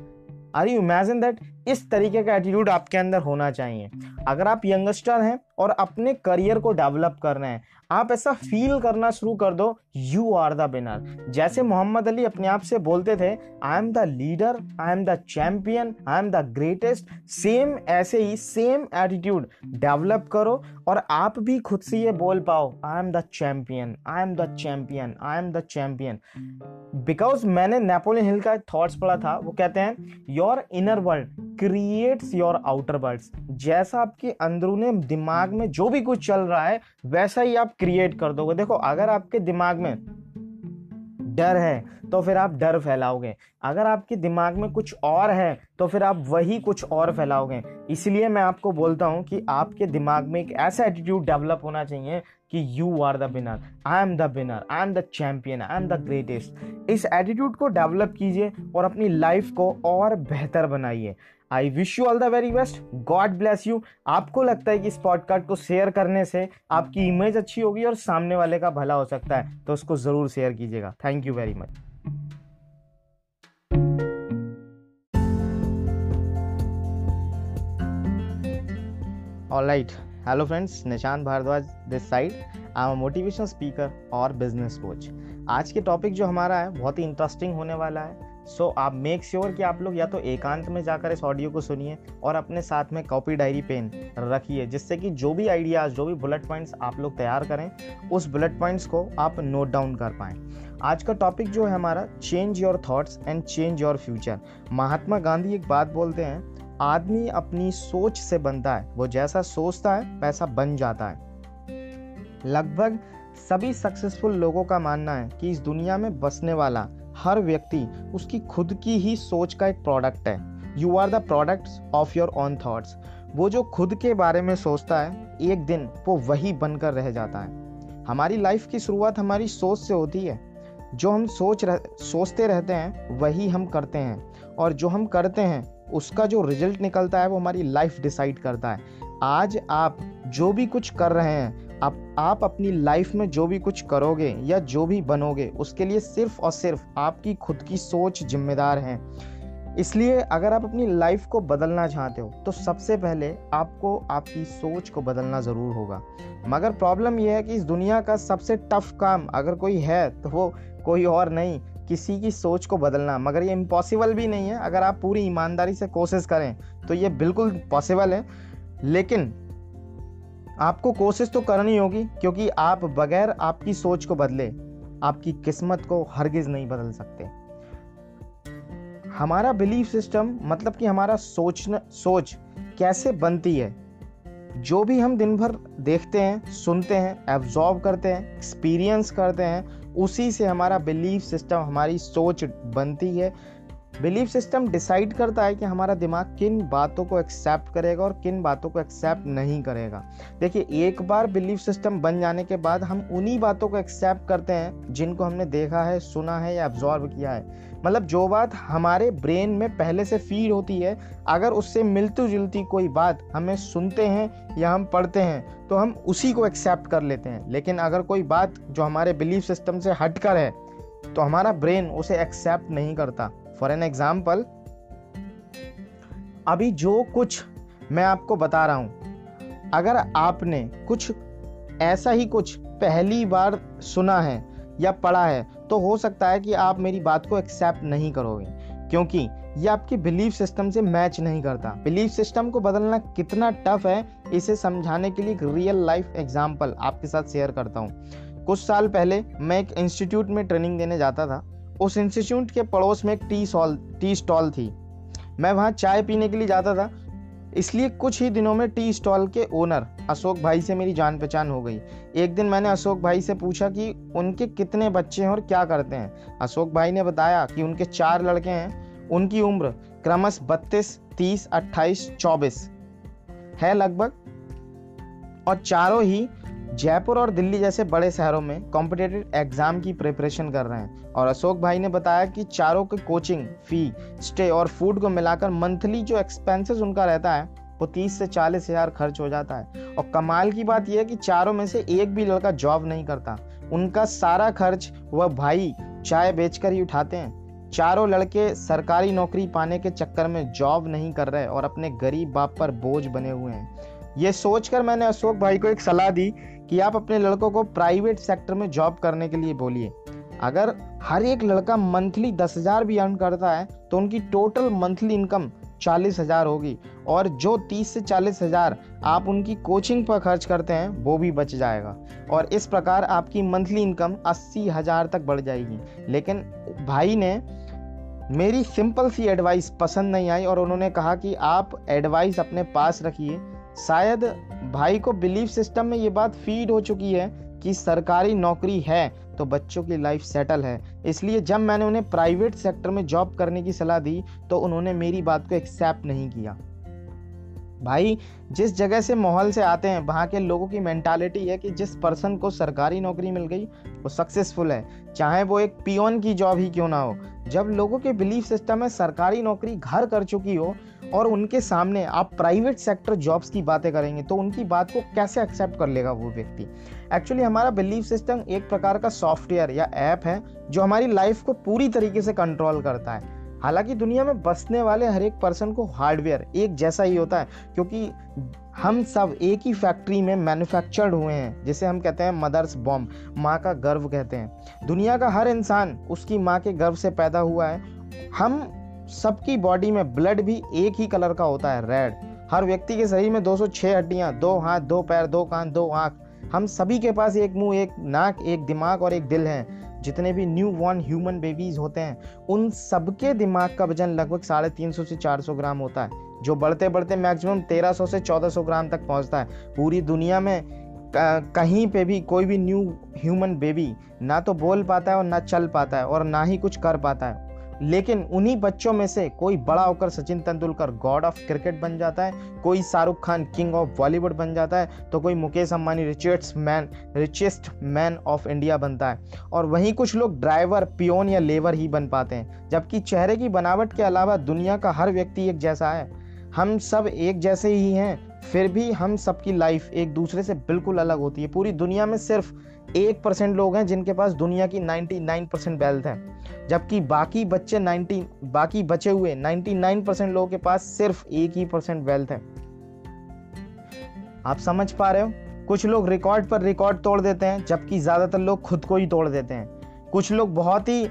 Are you imagine that? इस तरीके का एटीट्यूड आपके अंदर होना चाहिए। अगर आप यंगस्टर हैं और अपने करियर को डेवलप कर रहे हैं, आप ऐसा फील करना शुरू कर दो, यू आर द विनर। जैसे मोहम्मद अली अपने आप से बोलते थे, I am the leader, I am the champion, I am the greatest. Same ऐसे ही सेम एटीट्यूड डेवलप करो और आप भी खुद से ये बोल पाओ, I am the champion, I am the champion, I am the champion. Because मैंने नेपोलियन हिल का थॉट्स पढ़ा था, वो कहते हैं your inner world creates your outer worlds. जैसा आपके अंदरूनी दिमाग में जो भी कुछ चल रहा है वैसा ही आप क्रिएट कर दोगे। देखो, अगर आपके दिमाग में डर है तो फिर आप डर फैलाओगे, अगर आपके दिमाग में कुछ और है तो फिर आप वही कुछ और फैलाओगे। इसलिए मैं आपको बोलता हूँ कि आपके दिमाग में एक ऐसा एटीट्यूड डेवलप होना चाहिए कि you are the winner, I am the winner, I am the champion, I am the greatest. इस एटीट्यूड को डेवलप कीजिए और अपनी लाइफ को और बेहतर बनाइए। I wish you all the very best, God bless you. आपको लगता है कि इस पॉडकास्ट को शेयर करने से आपकी इमेज अच्छी होगी और सामने वाले का भला हो सकता है, तो उसको ज़रूर शेयर कीजिएगा। Thank you very much. Alright, hello friends, निशांत भारद्वाज this side. I am a motivational speaker और बिजनेस कोच। आज के टॉपिक जो हमारा है बहुत ही इंटरेस्टिंग होने वाला है। सो so, आप मेक श्योर sure कि आप लोग या तो एकांत में जाकर इस ऑडियो को सुनिए और अपने साथ में कॉपी डायरी पेन रखिए, जिससे कि जो भी आइडियाज़, जो भी बुलेट पॉइंट्स आप लोग तैयार करें, उस बुलेट पॉइंट्स को आप नोट डाउन कर पाएँ। आज का टॉपिक जो है हमारा, change your thoughts and change your future. महात्मा गांधी एक बात बोलते हैं, आदमी अपनी सोच से बनता है, वो जैसा सोचता है वैसा बन जाता है। लगभग सभी सक्सेसफुल लोगों का मानना है कि इस दुनिया में बसने वाला हर व्यक्ति उसकी खुद की ही सोच का एक प्रोडक्ट है। You are the products of your own thoughts. वो जो खुद के बारे में सोचता है, एक दिन वो वही बनकर रह जाता है। हमारी लाइफ की शुरुआत हमारी सोच से होती है। जो हम सोच रह, सोचते रहते हैं वही हम करते हैं, और जो हम करते हैं उसका जो रिजल्ट निकलता है वो हमारी लाइफ डिसाइड करता है। आज आप जो भी कुछ कर रहे हैं, आप, आप अपनी लाइफ में जो भी कुछ करोगे या जो भी बनोगे, उसके लिए सिर्फ और सिर्फ आपकी खुद की सोच जिम्मेदार है। इसलिए अगर आप अपनी लाइफ को बदलना चाहते हो तो सबसे पहले आपको आपकी सोच को बदलना ज़रूर होगा। मगर प्रॉब्लम यह है कि इस दुनिया का सबसे टफ काम अगर कोई है तो वो कोई और नहीं, किसी की सोच को बदलना। मगर ये इम्पॉसिबल भी नहीं है, अगर आप पूरी ईमानदारी से कोशिश करें तो ये बिल्कुल पॉसिबल है। लेकिन आपको कोशिश तो करनी होगी, क्योंकि आप बगैर आपकी सोच को बदले आपकी किस्मत को हरगिज़ नहीं बदल सकते। हमारा बिलीफ सिस्टम, मतलब कि हमारा सोचना सोच कैसे बनती है, जो भी हम दिन भर देखते हैं, सुनते हैं, एब्जॉर्ब करते हैं, एक्सपीरियंस करते हैं, उसी से हमारा बिलीफ सिस्टम, हमारी सोच बनती है। बिलीफ सिस्टम डिसाइड करता है कि हमारा दिमाग किन बातों को एक्सेप्ट करेगा और किन बातों को एक्सेप्ट नहीं करेगा। देखिए, एक बार बिलीफ सिस्टम बन जाने के बाद हम उन्हीं बातों को एक्सेप्ट करते हैं जिनको हमने देखा है, सुना है या एब्जॉर्ब किया है। मतलब जो बात हमारे ब्रेन में पहले से फीड होती है, अगर उससे मिलती जुलती कोई बात हमें सुनते हैं या हम पढ़ते हैं तो हम उसी को एक्सेप्ट कर लेते हैं। लेकिन अगर कोई बात जो हमारे बिलीफ सिस्टम से हटकर है तो हमारा ब्रेन उसे एक्सेप्ट नहीं करता। फॉर एन एग्जाम्पल, अभी जो कुछ मैं आपको बता रहा हूं, अगर आपने कुछ ऐसा ही कुछ पहली बार सुना है या पढ़ा है तो हो सकता है कि आप मेरी बात को एक्सेप्ट नहीं करोगे, क्योंकि ये आपके बिलीफ सिस्टम से मैच नहीं करता। बिलीफ सिस्टम को बदलना कितना टफ है, इसे समझाने के लिए एक रियल लाइफ एग्जाम्पल आपके साथ शेयर करता हूं। कुछ साल पहले मैं एक इंस्टीट्यूट में ट्रेनिंग देने जाता था। उस इंस्टीट्यूट के पड़ोस में एक टी स्टॉल टी स्टॉल थी। मैं वहाँ चाय पीने के लिए जाता था, इसलिए कुछ ही दिनों में टी स्टॉल के ओनर अशोक भाई से मेरी जान पहचान हो गई। एक दिन मैंने अशोक भाई से पूछा कि उनके कितने बच्चे हैं और क्या करते हैं। अशोक भाई ने बताया कि उनके चार लड़के हैं, उनकी उम्र क्रमशः बत्तीस, तीस, अट्ठाईस, चौबीस है लगभग, और चारों ही जयपुर और दिल्ली जैसे बड़े शहरों में कॉम्पिटिटिव एग्ज़ाम की प्रिपरेशन कर रहे हैं। और अशोक भाई ने बताया कि चारों के कोचिंग फ़ी, स्टे और फूड को मिलाकर मंथली जो एक्सपेंसेस उनका रहता है वो तीस से चालीस हज़ार खर्च हो जाता है। और कमाल की बात यह है कि चारों में से एक भी लड़का जॉब नहीं करता, उनका सारा खर्च वह भाई चाय बेचकर ही उठाते हैं। चारों लड़के सरकारी नौकरी पाने के चक्कर में जॉब नहीं कर रहे और अपने गरीब बाप पर बोझ बने हुए हैं। ये सोचकर मैंने अशोक भाई को एक सलाह दी कि आप अपने लड़कों को प्राइवेट सेक्टर में जॉब करने के लिए बोलिए। अगर हर एक लड़का मंथली दस हज़ार भी अर्न करता है तो उनकी टोटल मंथली इनकम चालीस हज़ार होगी, और जो तीस से चालीस हज़ार आप उनकी कोचिंग पर खर्च करते हैं वो भी बच जाएगा, और इस प्रकार आपकी मंथली इनकम अस्सी हज़ार तक बढ़ जाएगी। लेकिन भाई ने मेरी सिंपल सी एडवाइस पसंद नहीं आई और उन्होंने कहा कि आप एडवाइस अपने पास रखिए। शायद भाई को बिलीफ सिस्टम में ये बात फीड हो चुकी है कि सरकारी नौकरी है तो बच्चों की लाइफ सेटल है। इसलिए जब मैंने उन्हें प्राइवेट सेक्टर में जॉब करने की सलाह दी तो उन्होंने मेरी बात को एक्सेप्ट नहीं किया। भाई, जिस जगह से माहौल से आते हैं वहाँ के लोगों की मेंटालिटी है कि जिस पर्सन को सरकारी नौकरी मिल गई वो सक्सेसफुल है, चाहे वो एक पियोन की जॉब ही क्यों ना हो। जब लोगों के बिलीफ सिस्टम में सरकारी नौकरी घर कर चुकी हो और उनके सामने आप प्राइवेट सेक्टर जॉब्स की बातें करेंगे तो उनकी बात को कैसे एक्सेप्ट कर लेगा वो व्यक्ति। एक्चुअली हमारा बिलीफ सिस्टम एक प्रकार का सॉफ्टवेयर या ऐप है जो हमारी लाइफ को पूरी तरीके से कंट्रोल करता है। हालांकि दुनिया में बसने वाले हर एक पर्सन को हार्डवेयर एक जैसा ही होता है, क्योंकि हम सब एक ही फैक्ट्री में मैन्युफैक्चर्ड हुए हैं, जिसे हम कहते हैं मदर्स बॉम्ब, माँ का गर्भ कहते हैं। दुनिया का हर इंसान उसकी माँ के गर्भ से पैदा हुआ है। हम सबकी बॉडी में ब्लड भी एक ही कलर का होता है, रेड। हर व्यक्ति के शरीर में दो सौ छह हड्डियाँ, दो हाथ, दो पैर, दो कान, दो आँख। हम सभी के पास एक मुंह, एक नाक, एक दिमाग और एक दिल है। जितने भी न्यू बॉर्न ह्यूमन बेबीज होते हैं उन सबके दिमाग का वजन लगभग साढ़े तीन सौ से चार सौ ग्राम होता है, जो बढ़ते बढ़ते मैक्सिमम तेरह सौ से चौदह सौ ग्राम तक पहुंचता है। पूरी दुनिया में कहीं पे भी कोई भी न्यू ह्यूमन बेबी ना तो बोल पाता है और ना चल पाता है और ना ही कुछ कर पाता है, लेकिन उन्हीं बच्चों में से कोई बड़ा होकर सचिन तेंदुलकर God of cricket बन जाता है, कोई शाहरुख खान किंग ऑफ बॉलीवुड बन जाता है, तो कोई मुकेश अंबानी richest man richest man of India बनता है, और वहीं कुछ लोग ड्राइवर, पियोन या लेबर ही बन पाते हैं। जबकि चेहरे की बनावट के अलावा दुनिया का हर व्यक्ति एक जैसा है। हम सब एक जैसे ही हैं, फिर भी हम सबकी लाइफ एक दूसरे से बिल्कुल अलग होती है। पूरी दुनिया में सिर्फ एक परसेंट लोग हैं जिनके पास दुनिया की निन्यानवे परसेंट वेल्थ है, जबकि बाकी बच्चे 90 बाकी बचे हुए 99 परसेंट लोगों के पास सिर्फ एक ही परसेंट वेल्थ है। आप समझ पा रहे हो? कुछ लोग रिकॉर्ड पर रिकॉर्ड तोड़ देते हैं, जबकि ज्यादातर लोग खुद को ही तोड़ देते हैं। कुछ लोग बहुत ही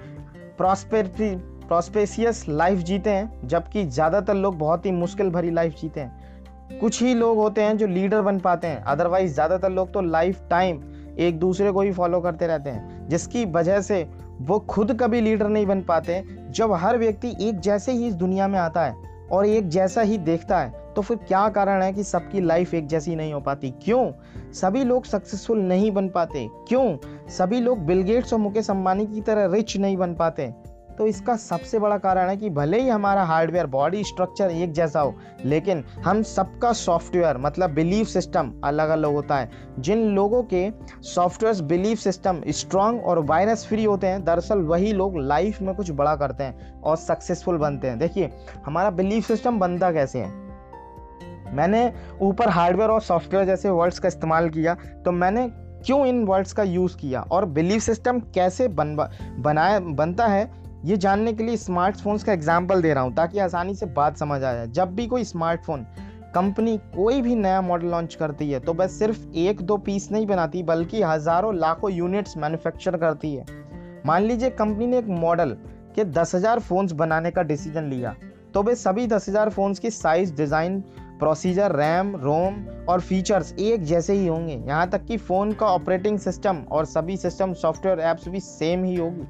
प्रॉस्पेरिटी प्रॉस्पेशियस लाइफ जीते हैं, जबकि ज्यादातर लोग बहुत ही मुश्किल भरी लाइफ जीते हैं। कुछ ही लोग होते हैं जो लीडर बन पाते हैं, अदरवाइज ज्यादातर लोग तो लाइफ टाइम एक दूसरे को ही फॉलो करते रहते हैं, जिसकी वजह से वो खुद कभी लीडर नहीं बन पाते। जब हर व्यक्ति एक जैसे ही इस दुनिया में आता है और एक जैसा ही देखता है तो फिर क्या कारण है कि सबकी लाइफ एक जैसी नहीं हो पाती? क्यों सभी लोग सक्सेसफुल नहीं बन पाते? क्यों सभी लोग बिल गेट्स और मुकेश अंबानी की तरह रिच नहीं बन पाते? तो इसका सबसे बड़ा कारण है कि भले ही हमारा हार्डवेयर, बॉडी स्ट्रक्चर एक जैसा हो, लेकिन हम सबका सॉफ्टवेयर मतलब बिलीफ सिस्टम अलग अलग होता है। जिन लोगों के सॉफ्टवेयर बिलीफ सिस्टम स्ट्रांग और वायरस फ्री होते हैं, दरअसल वही लोग लाइफ में कुछ बड़ा करते हैं और सक्सेसफुल बनते हैं। देखिए हमारा बिलीफ सिस्टम बनता कैसे है। मैंने ऊपर हार्डवेयर और सॉफ्टवेयर जैसे वर्ड्स का इस्तेमाल किया, तो मैंने क्यों इन वर्ड्स का यूज़ किया और बिलीफ सिस्टम कैसे बन बनाया बनता है, ये जानने के लिए स्मार्टफोन्स का एग्जाम्पल दे रहा हूँ ताकि आसानी से बात समझ आ जाए। जब भी कोई स्मार्टफोन कंपनी कोई भी नया मॉडल लॉन्च करती है तो वह सिर्फ एक दो पीस नहीं बनाती, बल्कि हज़ारों लाखों यूनिट्स मैन्युफैक्चर करती है। मान लीजिए कंपनी ने एक मॉडल के दस हज़ार फ़ोन्स बनाने का डिसीजन लिया, तो वे सभी दस हज़ार फ़ोन्स की size, design, procedure, RAM, ROM और फीचर्स एक जैसे ही होंगे। यहाँ तक कि फ़ोन का ऑपरेटिंग सिस्टम और सभी सिस्टम, सॉफ्टवेयर, ऐप्स भी सेम ही होगी।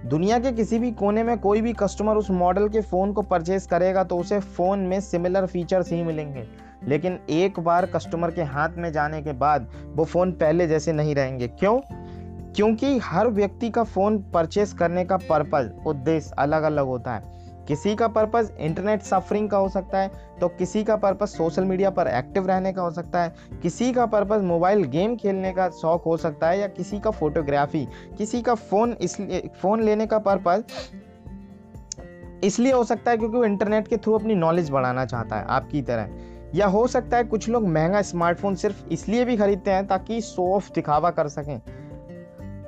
दुनिया के किसी भी कोने में कोई भी कस्टमर उस मॉडल के फ़ोन को परचेस करेगा तो उसे फ़ोन में सिमिलर फीचर्स ही मिलेंगे, लेकिन एक बार कस्टमर के हाथ में जाने के बाद वो फ़ोन पहले जैसे नहीं रहेंगे। क्यों? क्योंकि हर व्यक्ति का फ़ोन परचेस करने का पर्पज़, उद्देश्य अलग अलग होता है। किसी का पर्पज़ इंटरनेट सफरिंग का हो सकता है, तो किसी का पर्पज़ सोशल मीडिया पर एक्टिव रहने का हो सकता है, किसी का पर्पज़ मोबाइल गेम खेलने का शौक़ हो सकता है, या किसी का फोटोग्राफी। किसी का फ़ोन इसलिए फ़ोन लेने का पर्पज़ इसलिए हो सकता है क्योंकि वो इंटरनेट के थ्रू अपनी नॉलेज बढ़ाना चाहता है, आपकी तरह। या हो सकता है कुछ लोग महंगा स्मार्टफोन सिर्फ इसलिए भी खरीदते हैं ताकि शो ऑफ, दिखावा कर सकें।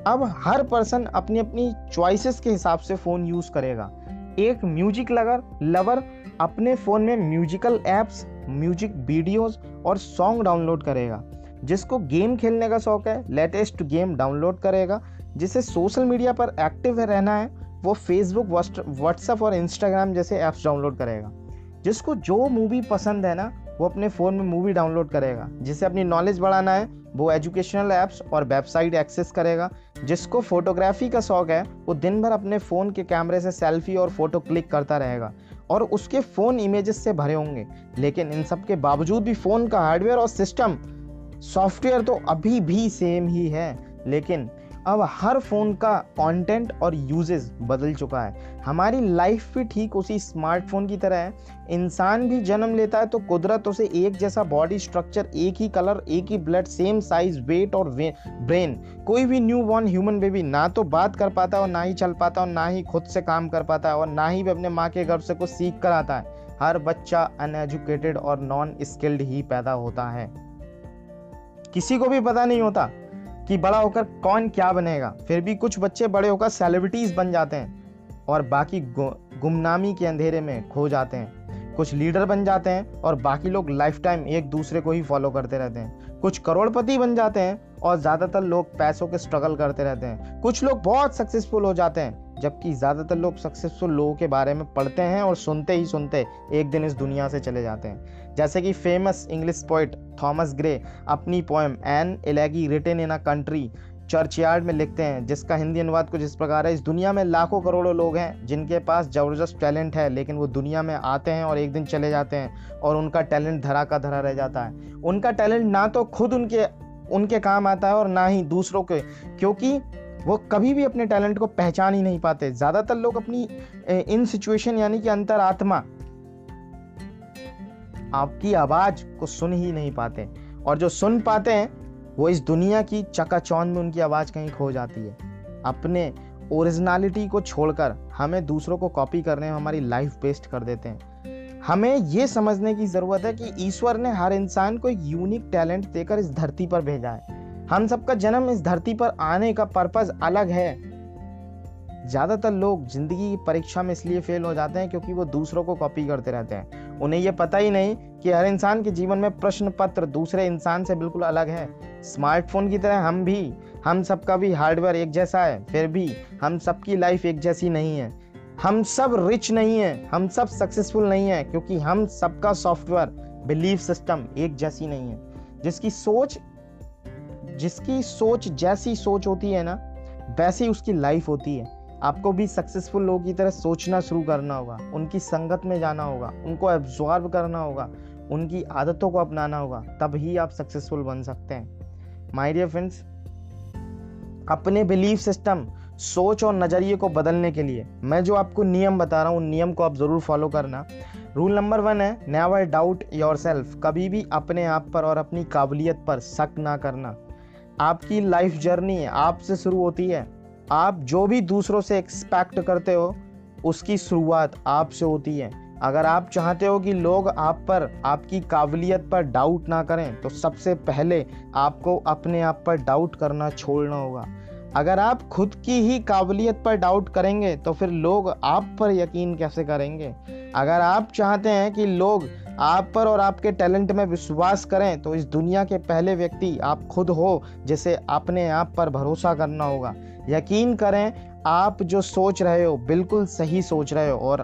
अब हर पर्सन अपनी अपनी चॉइसेस के हिसाब से फ़ोन यूज़ करेगा। एक म्यूजिक लवर लवर अपने फ़ोन में म्यूजिकल ऐप्स, म्यूजिक वीडियोस और सॉन्ग डाउनलोड करेगा। जिसको गेम खेलने का शौक़ है, लेटेस्ट गेम डाउनलोड करेगा। जिसे सोशल मीडिया पर एक्टिव रहना है, वो फेसबुक, व्हाट्सएप और इंस्टाग्राम जैसे ऐप्स डाउनलोड करेगा। जिसको जो मूवी पसंद है ना, वो अपने फ़ोन में मूवी डाउनलोड करेगा। जिसे अपनी नॉलेज बढ़ाना है, वो एजुकेशनल ऐप्स और वेबसाइट एक्सेस करेगा। जिसको फोटोग्राफी का शौक़ है, वो दिन भर अपने फ़ोन के कैमरे से सेल्फी और फ़ोटो क्लिक करता रहेगा और उसके फ़ोन इमेजेस से भरे होंगे। लेकिन इन सब के बावजूद भी फ़ोन का हार्डवेयर और सिस्टम, सॉफ्टवेयर तो अभी भी सेम ही है, लेकिन अब हर फ़ोन का कंटेंट और यूजेस बदल चुका है। हमारी लाइफ भी ठीक उसी स्मार्टफोन की तरह है। इंसान भी जन्म लेता है तो कुदरत उसे एक जैसा बॉडी स्ट्रक्चर, एक ही कलर, एक ही ब्लड, सेम साइज, वेट और ब्रेन। कोई भी न्यू बॉर्न ह्यूमन बेबी ना तो बात कर पाता है और ना ही चल पाता है और ना ही खुद से काम कर पाता है और ना ही अपने माँ के गर्भ से कुछ सीख कर आता है। हर बच्चा अनएजुकेटेड और नॉन स्किल्ड ही पैदा होता है। किसी को भी पता नहीं होता कि बड़ा होकर कौन क्या बनेगा। फिर भी कुछ बच्चे बड़े होकर सेलिब्रिटीज बन जाते हैं और बाकी गुमनामी के अंधेरे में खो जाते हैं। कुछ लीडर बन जाते हैं और बाकी लोग लाइफ टाइम एक दूसरे को ही फॉलो करते रहते हैं। कुछ करोड़पति बन जाते हैं और ज़्यादातर लोग पैसों के स्ट्रगल करते रहते हैं। कुछ लोग बहुत सक्सेसफुल हो जाते हैं, जबकि ज़्यादातर लोग सक्सेसफुल लोगों के बारे में पढ़ते हैं और सुनते ही सुनते एक दिन इस दुनिया से चले जाते हैं। जैसे कि famous English poet थॉमस ग्रे अपनी poem an elegy written in a country churchyard में लिखते हैं, जिसका हिंदी अनुवाद कुछ इस प्रकार है। इस दुनिया में लाखों करोड़ों लोग हैं जिनके पास ज़बरदस्त टैलेंट है, लेकिन वो दुनिया में आते हैं और एक दिन चले जाते हैं और उनका टैलेंट धरा का धरा रह जाता है। उनका टैलेंट ना तो खुद उनके उनके काम आता है और ना ही दूसरों के, क्योंकि वो कभी भी अपने टैलेंट को पहचान ही नहीं पाते। ज़्यादातर लोग अपनी इन सिचुएशन यानी कि अंतरात्मा, आपकी आवाज़ को सुन ही नहीं पाते, और जो सुन पाते हैं वो इस दुनिया की चकाचौंध में उनकी आवाज़ कहीं खो जाती है। अपने ओरिजिनलिटी को छोड़कर हमें दूसरों को कॉपी करने में हमारी लाइफ वेस्ट कर देते हैं। हमें ये समझने की ज़रूरत है कि ईश्वर ने हर इंसान को एक यूनिक टैलेंट देकर इस धरती पर भेजा है। हम सबका जन्म इस धरती पर आने का पर्पज़ अलग है। ज़्यादातर लोग ज़िंदगी की परीक्षा में इसलिए फेल हो जाते हैं क्योंकि वो दूसरों को कॉपी करते रहते हैं। उन्हें यह पता ही नहीं कि हर इंसान के जीवन में प्रश्न पत्र दूसरे इंसान से बिल्कुल अलग है। स्मार्टफोन की तरह हम भी हम सबका भी हार्डवेयर एक जैसा है, फिर भी हम सबकी लाइफ एक जैसी नहीं है। हम सब रिच नहीं हैं, हम सब सक्सेसफुल नहीं हैं, क्योंकि हम सबका सॉफ्टवेयर, बिलीफ सिस्टम एक जैसी नहीं है। जिसकी सोच जिसकी सोच जैसी सोच होती है ना, वैसी उसकी लाइफ होती है। आपको भी सक्सेसफुल लोगों की तरह सोचना शुरू करना होगा, उनकी संगत में जाना होगा, उनको एब्जॉर्ब करना होगा, उनकी आदतों को अपनाना होगा, तब ही आप सक्सेसफुल बन सकते हैं। माय डियर फ्रेंड्स, अपने बिलीफ सिस्टम, सोच और नज़रिए को बदलने के लिए मैं जो आपको नियम बता रहा हूँ, उन नियम को आप ज़रूर फॉलो करना। रूल नंबर वन है नेवर डाउट योरसेल्फ। कभी भी अपने आप पर और अपनी काबिलियत पर शक ना करना। आपकी लाइफ जर्नी आपसे शुरू होती है। आप जो भी दूसरों से एक्सपेक्ट करते हो, उसकी शुरुआत आपसे होती है। अगर आप चाहते हो कि लोग आप पर, आपकी काबिलियत पर डाउट ना करें, तो सबसे पहले आपको अपने आप पर डाउट करना छोड़ना होगा। अगर आप खुद की ही काबिलियत पर डाउट करेंगे तो फिर लोग आप पर यकीन कैसे करेंगे। अगर आप चाहते हैं कि लोग आप पर और आपके टैलेंट में विश्वास करें, तो इस दुनिया के पहले व्यक्ति आप खुद हो, जिसे अपने आप पर भरोसा करना होगा। यकीन करें, आप जो सोच रहे हो बिल्कुल सही सोच रहे हो, और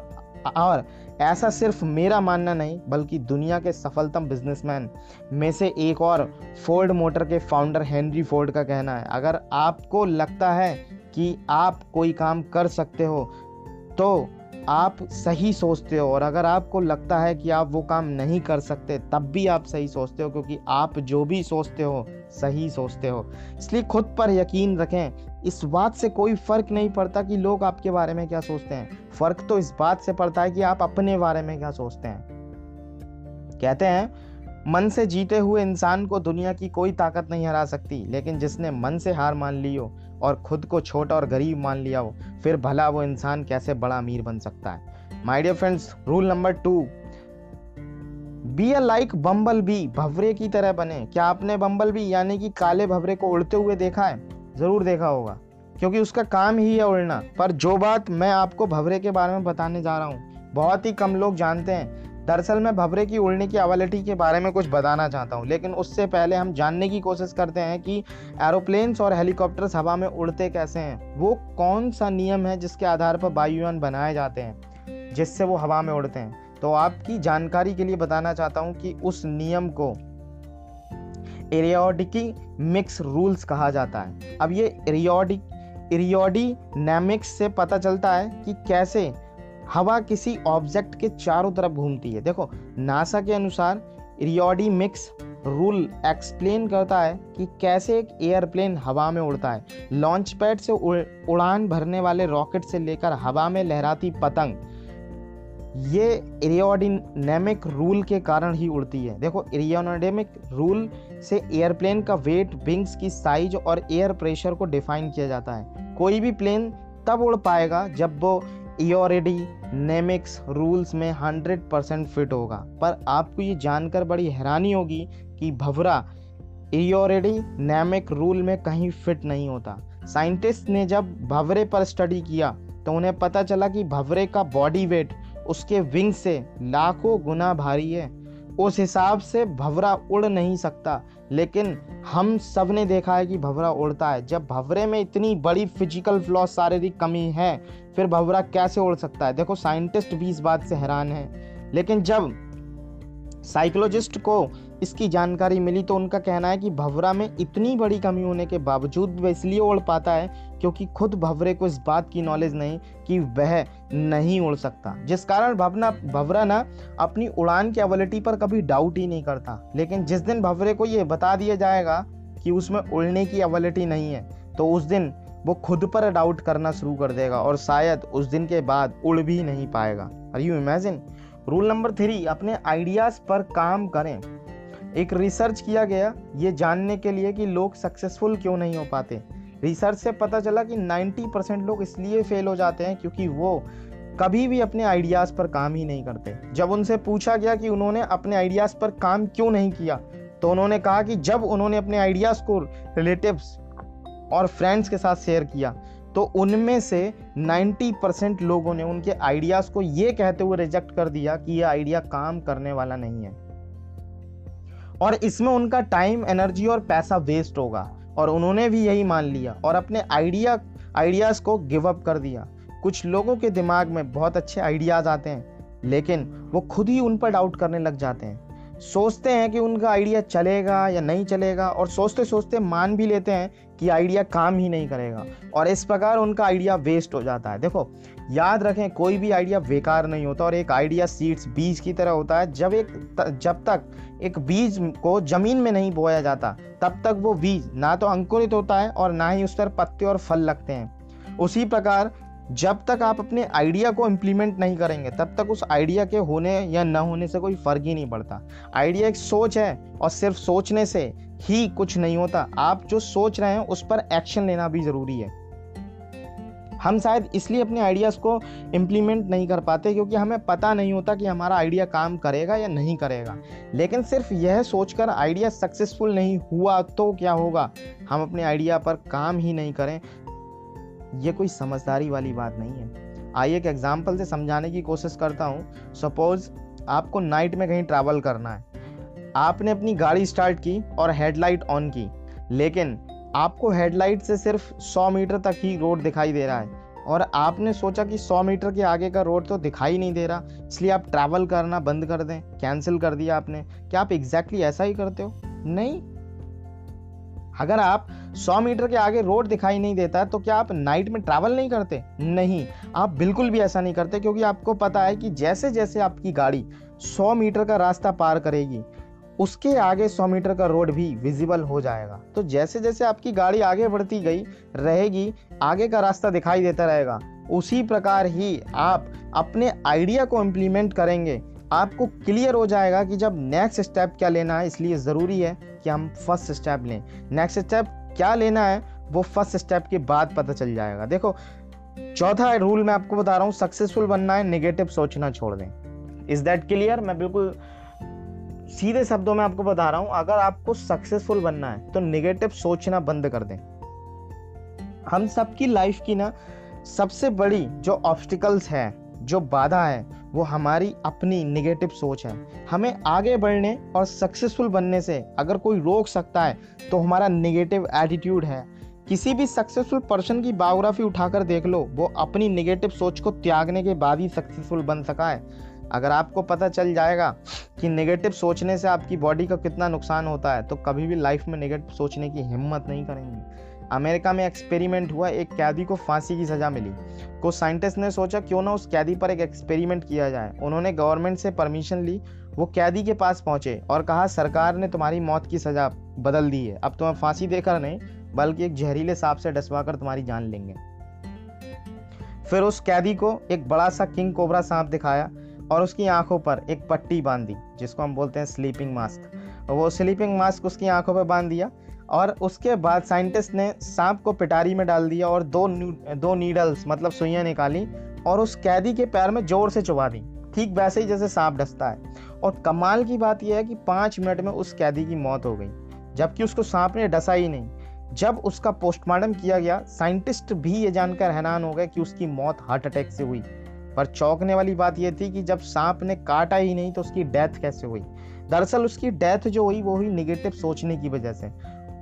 और ऐसा सिर्फ मेरा मानना नहीं, बल्कि दुनिया के सफलतम बिजनेसमैन में से एक और फोर्ड मोटर के फाउंडर हेनरी फोर्ड का कहना है। अगर आपको लगता है कि आप कोई काम कर सकते हो तो आप सही सोचते हो, और अगर आपको लगता है कि आप वो काम नहीं कर सकते, तब भी आप सही सोचते हो, क्योंकि आप जो भी सोचते हो सही सोचते हो। इसलिए खुद पर यकीन रखें। इस बात से कोई फ़र्क नहीं पड़ता कि लोग आपके बारे में क्या सोचते हैं, फ़र्क तो इस बात से पड़ता है कि आप अपने बारे में क्या सोचते हैं। कहते हैं मन से जीते हुए इंसान को दुनिया की कोई ताकत नहीं हरा सकती, लेकिन जिसने मन से हार मान ली हो और खुद को छोटा और गरीब मान लिया हो, फिर भला वो इंसान कैसे बड़ा अमीर बन सकता है। My dear friends, rule number two, be a like bumble bee. भंवरे की तरह बने। क्या आपने बम्बल बी यानी कि काले भंवरे को उड़ते हुए देखा है? ज़रूर देखा होगा, क्योंकि उसका काम ही है उड़ना। पर जो बात मैं आपको भंवरे के बारे में बताने जा रहा हूँ, बहुत ही कम लोग जानते हैं। दरअसल मैं भंवरे की उड़ने की एबिलिटी के बारे में कुछ बताना चाहता हूँ, लेकिन उससे पहले हम जानने की कोशिश करते हैं कि एरोप्लेन्स और हेलीकॉप्टर्स हवा में उड़ते कैसे हैं। वो कौन सा नियम है जिसके आधार पर वायुयान बनाए जाते हैं जिससे वो हवा में उड़ते हैं? तो आपकी जानकारी के लिए बताना चाहता हूँ कि उस नियम को एरियोडिकी मिक्स रूल्स कहा जाता है। अब ये एरियोडिक एरियोडायनेमिक्स से पता चलता है कि कैसे हवा किसी ऑब्जेक्ट के चारों तरफ घूमती है। देखो, नासा के अनुसार एरियोडायनेमिक्स रूल एक्सप्लेन करता है कि कैसे एक एयरप्लेन हवा में उड़ता है। लॉन्च पैड से उड़ान भरने वाले रॉकेट से लेकर हवा में लहराती पतंग ये एरोडायनेमिक रूल के कारण ही उड़ती है। देखो, एरोडायनेमिक रूल से एयरप्लेन का वेट, विंग्स की साइज और एयर प्रेशर को डिफाइन किया जाता है। कोई भी प्लेन तब उड़ पाएगा जब वो एरोडायनेमिक्स रूल्स में सौ परसेंट फिट होगा। पर आपको ये जानकर बड़ी हैरानी होगी कि भंवरा एरोडायनेमिक रूल में कहीं फिट नहीं होता। साइंटिस्ट ने जब भंवरे पर स्टडी किया तो उन्हें पता चला कि भंवरे का बॉडी वेट उसके विंग से लाखों गुना भारी है। उस हिसाब से भंवरा उड़ नहीं सकता, लेकिन हम सब ने देखा है कि भंवरा उड़ता है। जब भंवरे में इतनी बड़ी फिजिकल फ्लॉ, शारीरिक कमी है, फिर भंवरा कैसे उड़ सकता है? देखो, साइंटिस्ट भी इस बात से हैरान हैं। लेकिन जब साइकोलॉजिस्ट को इसकी जानकारी मिली तो उनका कहना है कि भंवरा में इतनी बड़ी कमी होने के बावजूद वह इसलिए उड़ पाता है क्योंकि खुद भंवरे को इस बात की नॉलेज नहीं कि वह नहीं उड़ सकता, जिस कारण भवना भंवरा ना अपनी उड़ान की एबिलिटी पर कभी डाउट ही नहीं करता। लेकिन जिस दिन भंवरे को ये बता दिया जाएगा कि उसमें उड़ने की एबिलिटी नहीं है, तो उस दिन वो खुद पर डाउट करना शुरू कर देगा और शायद उस दिन के बाद उड़ भी नहीं पाएगा। Are you imagine? Rule number three, अपने आइडियाज़ पर काम करें। एक रिसर्च किया गया ये जानने के लिए कि लोग सक्सेसफुल क्यों नहीं हो पाते। रिसर्च से पता चला कि नब्बे परसेंट लोग इसलिए फेल हो जाते हैं क्योंकि वो कभी भी अपने आइडियाज़ पर काम ही नहीं करते। जब उनसे पूछा गया कि उन्होंने अपने आइडियाज़ पर काम क्यों नहीं किया, तो उन्होंने कहा कि जब उन्होंने अपने आइडियाज़ को रिलेटिव्स और फ्रेंड्स के साथ शेयर किया तो उनमें से नब्बे परसेंट लोगों ने उनके आइडियाज़ को ये कहते हुए रिजेक्ट कर दिया कि ये आइडिया काम करने वाला नहीं है और इसमें उनका टाइम, एनर्जी और पैसा वेस्ट होगा, और उन्होंने भी यही मान लिया और अपने आइडिया आइडियाज़ को गिव अप कर दिया। कुछ लोगों के दिमाग में बहुत अच्छे आइडियाज़ आते हैं, लेकिन वो खुद ही उन पर डाउट करने लग जाते हैं। सोचते हैं कि उनका आइडिया चलेगा या नहीं चलेगा, और सोचते सोचते मान भी लेते हैं कि आइडिया काम ही नहीं करेगा, और इस प्रकार उनका आइडिया वेस्ट हो जाता है। देखो, याद रखें, कोई भी आइडिया बेकार नहीं होता, और एक आइडिया सीड्स, बीज की तरह होता है। जब एक जब तक एक बीज को ज़मीन में नहीं बोया जाता, तब तक वो बीज ना तो अंकुरित होता है और ना ही उस पर पत्ते और फल लगते हैं। उसी प्रकार जब तक आप अपने आइडिया को इम्प्लीमेंट नहीं करेंगे, तब तक उस आइडिया के होने या ना होने से कोई फ़र्क ही नहीं पड़ता। आइडिया एक सोच है और सिर्फ सोचने से ही कुछ नहीं होता। आप जो सोच रहे हैं उस पर एक्शन लेना भी ज़रूरी है। हम शायद इसलिए अपने आइडियाज़ को इम्प्लीमेंट नहीं कर पाते क्योंकि हमें पता नहीं होता कि हमारा आइडिया काम करेगा या नहीं करेगा। लेकिन सिर्फ यह सोचकर आइडिया सक्सेसफुल नहीं हुआ तो क्या होगा? हम अपने आइडिया पर काम ही नहीं करें, ये कोई समझदारी वाली बात नहीं है। आइए एक एग्जाम्पल से समझाने की कोशिश करता हूँ। सपोज़ आपको नाइट में कहीं ट्रैवल करना है। आपने अपनी गाड़ी स्टार्ट की और हेडलाइट ऑन की, लेकिन आपको हेडलाइट से सिर्फ सौ मीटर तक ही रोड दिखाई दे रहा है और आपने सोचा कि सौ मीटर के आगे का रोड तो दिखाई नहीं दे रहा, इसलिए आप ट्रैवल करना बंद कर दें, कैंसिल कर दिया आपने। क्या आप एग्जैक्टली ऐसा ही करते हो? नहीं। अगर आप सौ मीटर के आगे रोड दिखाई नहीं देता तो क्या आप नाइट में ट्रैवल नहीं करते? नहीं, आप बिल्कुल भी ऐसा नहीं करते, क्योंकि आपको पता है कि जैसे जैसे आपकी गाड़ी सौ मीटर का रास्ता पार करेगी, उसके आगे सौ मीटर का रोड भी विजिबल हो जाएगा। तो जैसे जैसे आपकी गाड़ी आगे बढ़ती गई रहेगी, आगे का रास्ता दिखाई देता रहेगा। उसी प्रकार ही आप अपने आइडिया को इम्प्लीमेंट करेंगे, आपको क्लियर हो जाएगा कि जब नेक्स्ट स्टेप क्या लेना है। इसलिए ज़रूरी है कि हम फर्स्ट स्टेप लें। नेक्स्ट स्टेप क्या लेना है वो फर्स्ट स्टेप के बाद पता चल जाएगा। देखो, चौथा रूल मैं आपको बता रहा हूँ, सक्सेसफुल बनना है, नेगेटिव सोचना छोड़ दें। Is that clear? मैं बिल्कुल सीधे शब्दों में आपको बता रहा हूँ, अगर आपको सक्सेसफुल बनना है तो नेगेटिव सोचना बंद कर दें। हम सबकी लाइफ की ना सबसे बड़ी जो ऑब्स्टिकल्स है, जो बाधा है, वो हमारी अपनी निगेटिव सोच है। हमें आगे बढ़ने और सक्सेसफुल बनने से अगर कोई रोक सकता है तो हमारा निगेटिव एटीट्यूड है। किसी भी सक्सेसफुल पर्सन की बायोग्राफी उठाकर देख लो, वो अपनी निगेटिव सोच को त्यागने के बाद ही सक्सेसफुल बन सका है। अगर आपको पता चल जाएगा कि निगेटिव सोचने से आपकी बॉडी का कितना नुकसान होता है, तो कभी भी लाइफ में निगेटिव सोचने की हिम्मत नहीं करेंगे। अमेरिका में एक्सपेरिमेंट हुआ, एक कैदी को फांसी की सज़ा मिली। कुछ साइंटिस्ट ने सोचा क्यों ना उस कैदी पर एक एक्सपेरिमेंट किया जाए। उन्होंने गवर्नमेंट से परमिशन ली वो कैदी के पास पहुंचे और कहा, सरकार ने तुम्हारी मौत की सजा बदल दी है, अब तुम्हें फांसी देकर नहीं बल्कि एक जहरीले सांप से डसवाकर तुम्हारी जान लेंगे। फिर उस कैदी को एक बड़ा सा किंग कोबरा सांप दिखाया और उसकी आंखों पर एक पट्टी बांध दी, जिसको हम बोलते हैं स्लीपिंग मास्क। वो स्लीपिंग मास्क उसकी आंखों पर बांध दिया और उसके बाद साइंटिस्ट ने सांप को पिटारी में डाल दिया और दो दो नीडल्स मतलब सुइयां निकाली और उस कैदी के पैर में जोर से चुभा दी, ठीक वैसे ही जैसे सांप डसता है। और कमाल की बात यह है कि पाँच मिनट में उस कैदी की मौत हो गई, जबकि उसको सांप ने डसा ही नहीं। जब उसका पोस्टमार्टम किया गया, साइंटिस्ट भी ये जानकर हैरान हो गए कि उसकी मौत हार्ट अटैक से हुई। पर चौंकने वाली बात यह थी कि जब सांप ने काटा ही नहीं तो उसकी डेथ कैसे हुई। दरअसल उसकी डेथ जो हुई वो हुई निगेटिव सोचने की वजह से।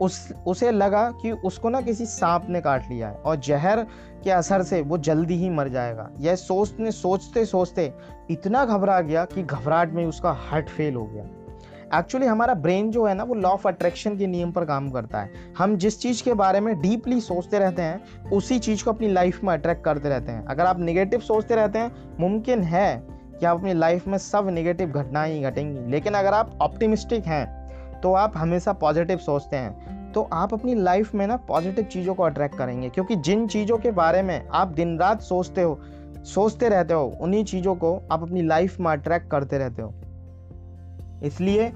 उस उसे लगा कि उसको ना किसी सांप ने काट लिया है और जहर के असर से वो जल्दी ही मर जाएगा। यह सोचने सोचते सोचते इतना घबरा गया कि घबराहट में उसका हार्ट फेल हो गया। एक्चुअली हमारा ब्रेन जो है ना वो लॉ ऑफ अट्रैक्शन के नियम पर काम करता है। हम जिस चीज़ के बारे में डीपली सोचते रहते हैं उसी चीज़ को अपनी लाइफ में अट्रैक्ट करते रहते हैं। अगर आप निगेटिव सोचते रहते हैं, मुमकिन है कि आप अपनी लाइफ में सब निगेटिव घटनाएं ही घटेंगी। लेकिन अगर आप ऑप्टिमिस्टिक हैं तो आप हमेशा पॉजिटिव सोचते हैं, तो आप अपनी लाइफ में ना पॉजिटिव चीज़ों को अट्रैक्ट करेंगे, क्योंकि जिन चीज़ों के बारे में आप दिन रात सोचते हो सोचते रहते हो उन्हीं चीज़ों को आप अपनी लाइफ में अट्रैक्ट करते रहते हो। इसलिए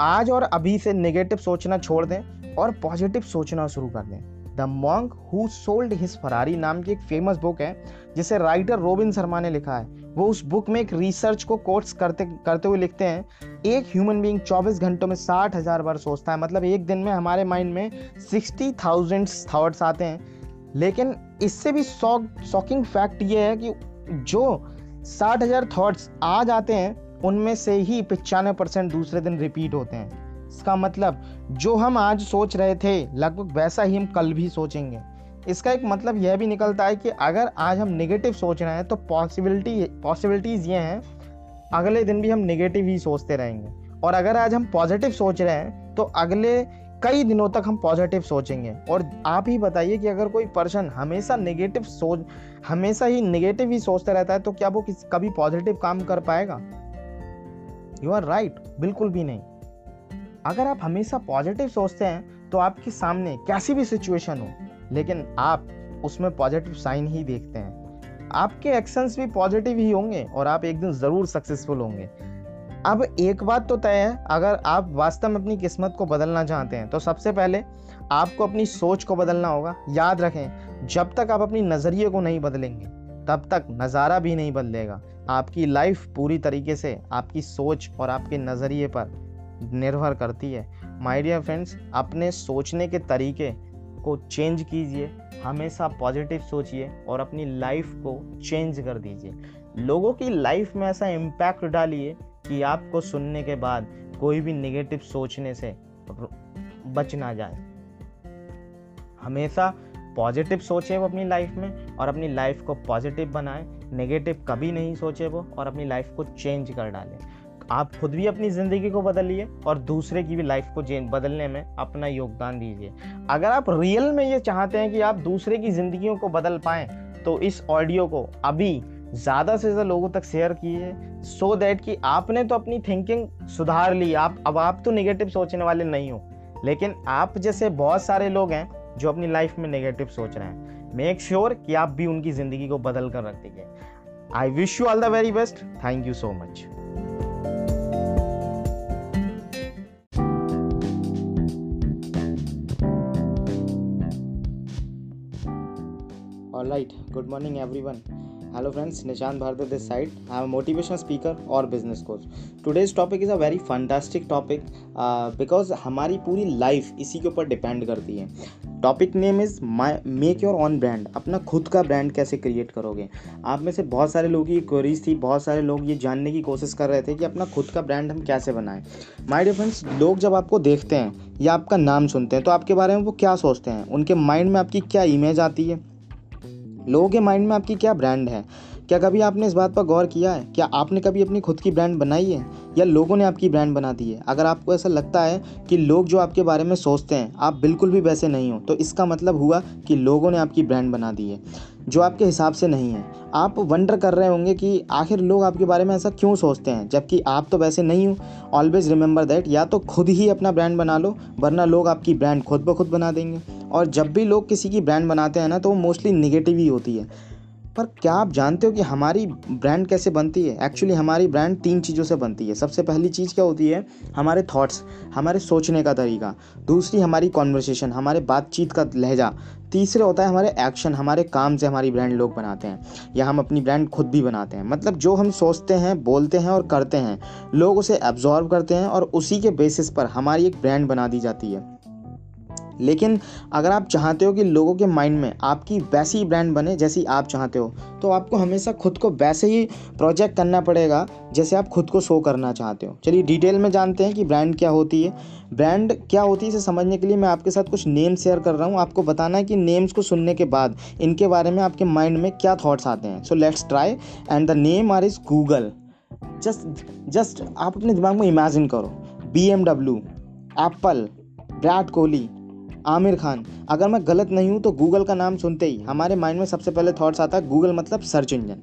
आज और अभी से नेगेटिव सोचना छोड़ दें और पॉजिटिव सोचना शुरू कर दें। The monk who sold his Ferrari नाम की एक फेमस बुक है जिसे राइटर रोबिन शर्मा ने लिखा है। वो उस बुक में एक रिसर्च को कोट्स करते करते हुए लिखते हैं, एक ह्यूमन बीइंग चौबीस घंटों में साठ हज़ार बार सोचता है, मतलब एक दिन में हमारे माइंड में सिक्सटी थाउजेंड थाट्स आते हैं। लेकिन इससे भी शॉकिंग फैक्ट ये है कि जो साठ हज़ार थाट्स आज आते हैं उनमें से ही पचानवे परसेंट दूसरे दिन रिपीट होते हैं। इसका मतलब जो हम आज सोच रहे थे लगभग वैसा ही हम कल भी सोचेंगे। इसका एक मतलब यह भी निकलता है कि अगर आज हम नेगेटिव सोच रहे हैं तो पॉसिबिलिटी पॉसिबिलिटीज़ ये हैं अगले दिन भी हम नेगेटिव ही सोचते रहेंगे, और अगर आज हम पॉजिटिव सोच रहे हैं तो अगले कई दिनों तक हम पॉजिटिव सोचेंगे। और आप ही बताइए कि अगर कोई पर्सन हमेशा नेगेटिव सोच हमेशा ही नेगेटिव ही सोचता रहता है तो क्या वो किसी कभी पॉजिटिव काम कर पाएगा? यू आर राइट, बिल्कुल भी नहीं। अगर आप हमेशा पॉजिटिव सोचते हैं तो आपके सामने कैसी भी सिचुएशन हो लेकिन आप उसमें पॉजिटिव साइन ही देखते हैं। आपके एक्शंस भी पॉजिटिव ही होंगे और आप एक दिन ज़रूर सक्सेसफुल होंगे। अब एक बात तो तय है, अगर आप वास्तव में अपनी किस्मत को बदलना चाहते हैं तो सबसे पहले आपको अपनी सोच को बदलना होगा। याद रखें, जब तक आप अपनी नज़रिए को नहीं बदलेंगे तब तक नज़ारा भी नहीं बदलेगा। आपकी लाइफ पूरी तरीके से आपकी सोच और आपके नज़रिए पर निर्भर करती है। माय डियर फ्रेंड्स, अपने सोचने के तरीके को चेंज कीजिए, हमेशा पॉजिटिव सोचिए और अपनी लाइफ को चेंज कर दीजिए। लोगों की लाइफ में ऐसा इम्पैक्ट डालिए कि आपको सुनने के बाद कोई भी नेगेटिव सोचने से बच ना जाए। हमेशा पॉजिटिव सोचे वो अपनी लाइफ में और अपनी लाइफ को पॉजिटिव बनाएं। नेगेटिव कभी नहीं सोचे वो और अपनी लाइफ को चेंज कर डालें। आप खुद भी अपनी ज़िंदगी को बदलिए और दूसरे की भी लाइफ को बदलने में अपना योगदान दीजिए। अगर आप रियल में ये चाहते हैं कि आप दूसरे की ज़िंदगियों को बदल पाएँ तो इस ऑडियो को अभी ज़्यादा से ज़्यादा लोगों तक शेयर कीजिए, सो दैट कि आपने तो अपनी थिंकिंग सुधार ली। आप अब आप तो नेगेटिव सोचने वाले नहीं हो, लेकिन आप जैसे बहुत सारे लोग हैं जो अपनी लाइफ में नेगेटिव सोच रहे हैं। मेक श्योर कि आप भी उनकी ज़िंदगी को बदल कर रख दीजिए। I wish you all the very best. Thank you so much. Alright, good morning everyone. Hello friends, Nishant Bhardat this side. I am a motivational speaker or business coach. Today's topic is a very fantastic topic uh, because हमारी पूरी life इसी के ऊपर depend करती है। Topic name is make your own brand. अपना खुद का brand कैसे create करोगे। आप में से बहुत सारे लोगों की queries थी, बहुत सारे लोग ये जानने की कोशिश कर रहे थे कि अपना खुद का brand हम कैसे बनाएं। My dear friends, लोग जब आपको देखते हैं या आपका नाम सुनते हैं तो आपके बारे में वो क्या सोचते हैं, उनके माइंड में आपकी क्या इमेज आती है, लोगों के माइंड में आपकी क्या ब्रांड है। क्या कभी आपने इस बात पर गौर किया है? क्या आपने कभी अपनी खुद की ब्रांड बनाई है या लोगों ने आपकी ब्रांड बना दी है? अगर आपको ऐसा लगता है कि लोग जो आपके बारे में सोचते हैं आप बिल्कुल भी वैसे नहीं हो तो इसका मतलब हुआ कि लोगों ने आपकी ब्रांड बना दी है। जो आपके हिसाब से नहीं है। आप वंडर कर रहे होंगे कि आखिर लोग आपके बारे में ऐसा क्यों सोचते हैं, जबकि आप तो वैसे नहीं हो। ऑलवेज रिमेंबर दैट, या तो खुद ही अपना ब्रांड बना लो, वरना लोग आपकी ब्रांड खुद ब खुद बना देंगे। और जब भी लोग किसी की ब्रांड बनाते हैं ना, तो वो मोस्टली नेगेटिव ही होती है। पर क्या आप जानते हो कि हमारी ब्रांड कैसे बनती है? एक्चुअली हमारी ब्रांड तीन चीज़ों से बनती है। सबसे पहली चीज़ क्या होती है? हमारे थॉट्स, हमारे सोचने का तरीका। दूसरी हमारी कॉन्वर्सेशन, हमारे बातचीत का लहजा। तीसरे होता है हमारे एक्शन, हमारे काम से हमारी ब्रांड लोग बनाते हैं, या हम अपनी ब्रांड खुद भी बनाते हैं। मतलब जो हम सोचते हैं, बोलते हैं और करते हैं, लोग उसे एब्जॉर्व करते हैं और उसी के बेसिस पर हमारी एक ब्रांड बना दी जाती है। लेकिन अगर आप चाहते हो कि लोगों के माइंड में आपकी वैसी ब्रांड बने जैसी आप चाहते हो, तो आपको हमेशा खुद को वैसे ही प्रोजेक्ट करना पड़ेगा जैसे आप खुद को शो करना चाहते हो। चलिए डिटेल में जानते हैं कि ब्रांड क्या होती है। ब्रांड क्या होती है इसे समझने के लिए मैं आपके साथ कुछ नेम्स शेयर कर रहा हूँ। आपको बताना है कि नेम्स को सुनने के बाद इनके बारे में आपके माइंड में क्या थॉट्स आते हैं। So let's try, and the name are is गूगल। Just just आप अपने दिमाग में इमेजिन करो, B M W, Apple, Virat Kohli, Aamir Khan. अगर मैं गलत नहीं हूँ तो गूगल का नाम सुनते ही हमारे माइंड में सबसे पहले थॉट्स आता है गूगल मतलब सर्च इंजन।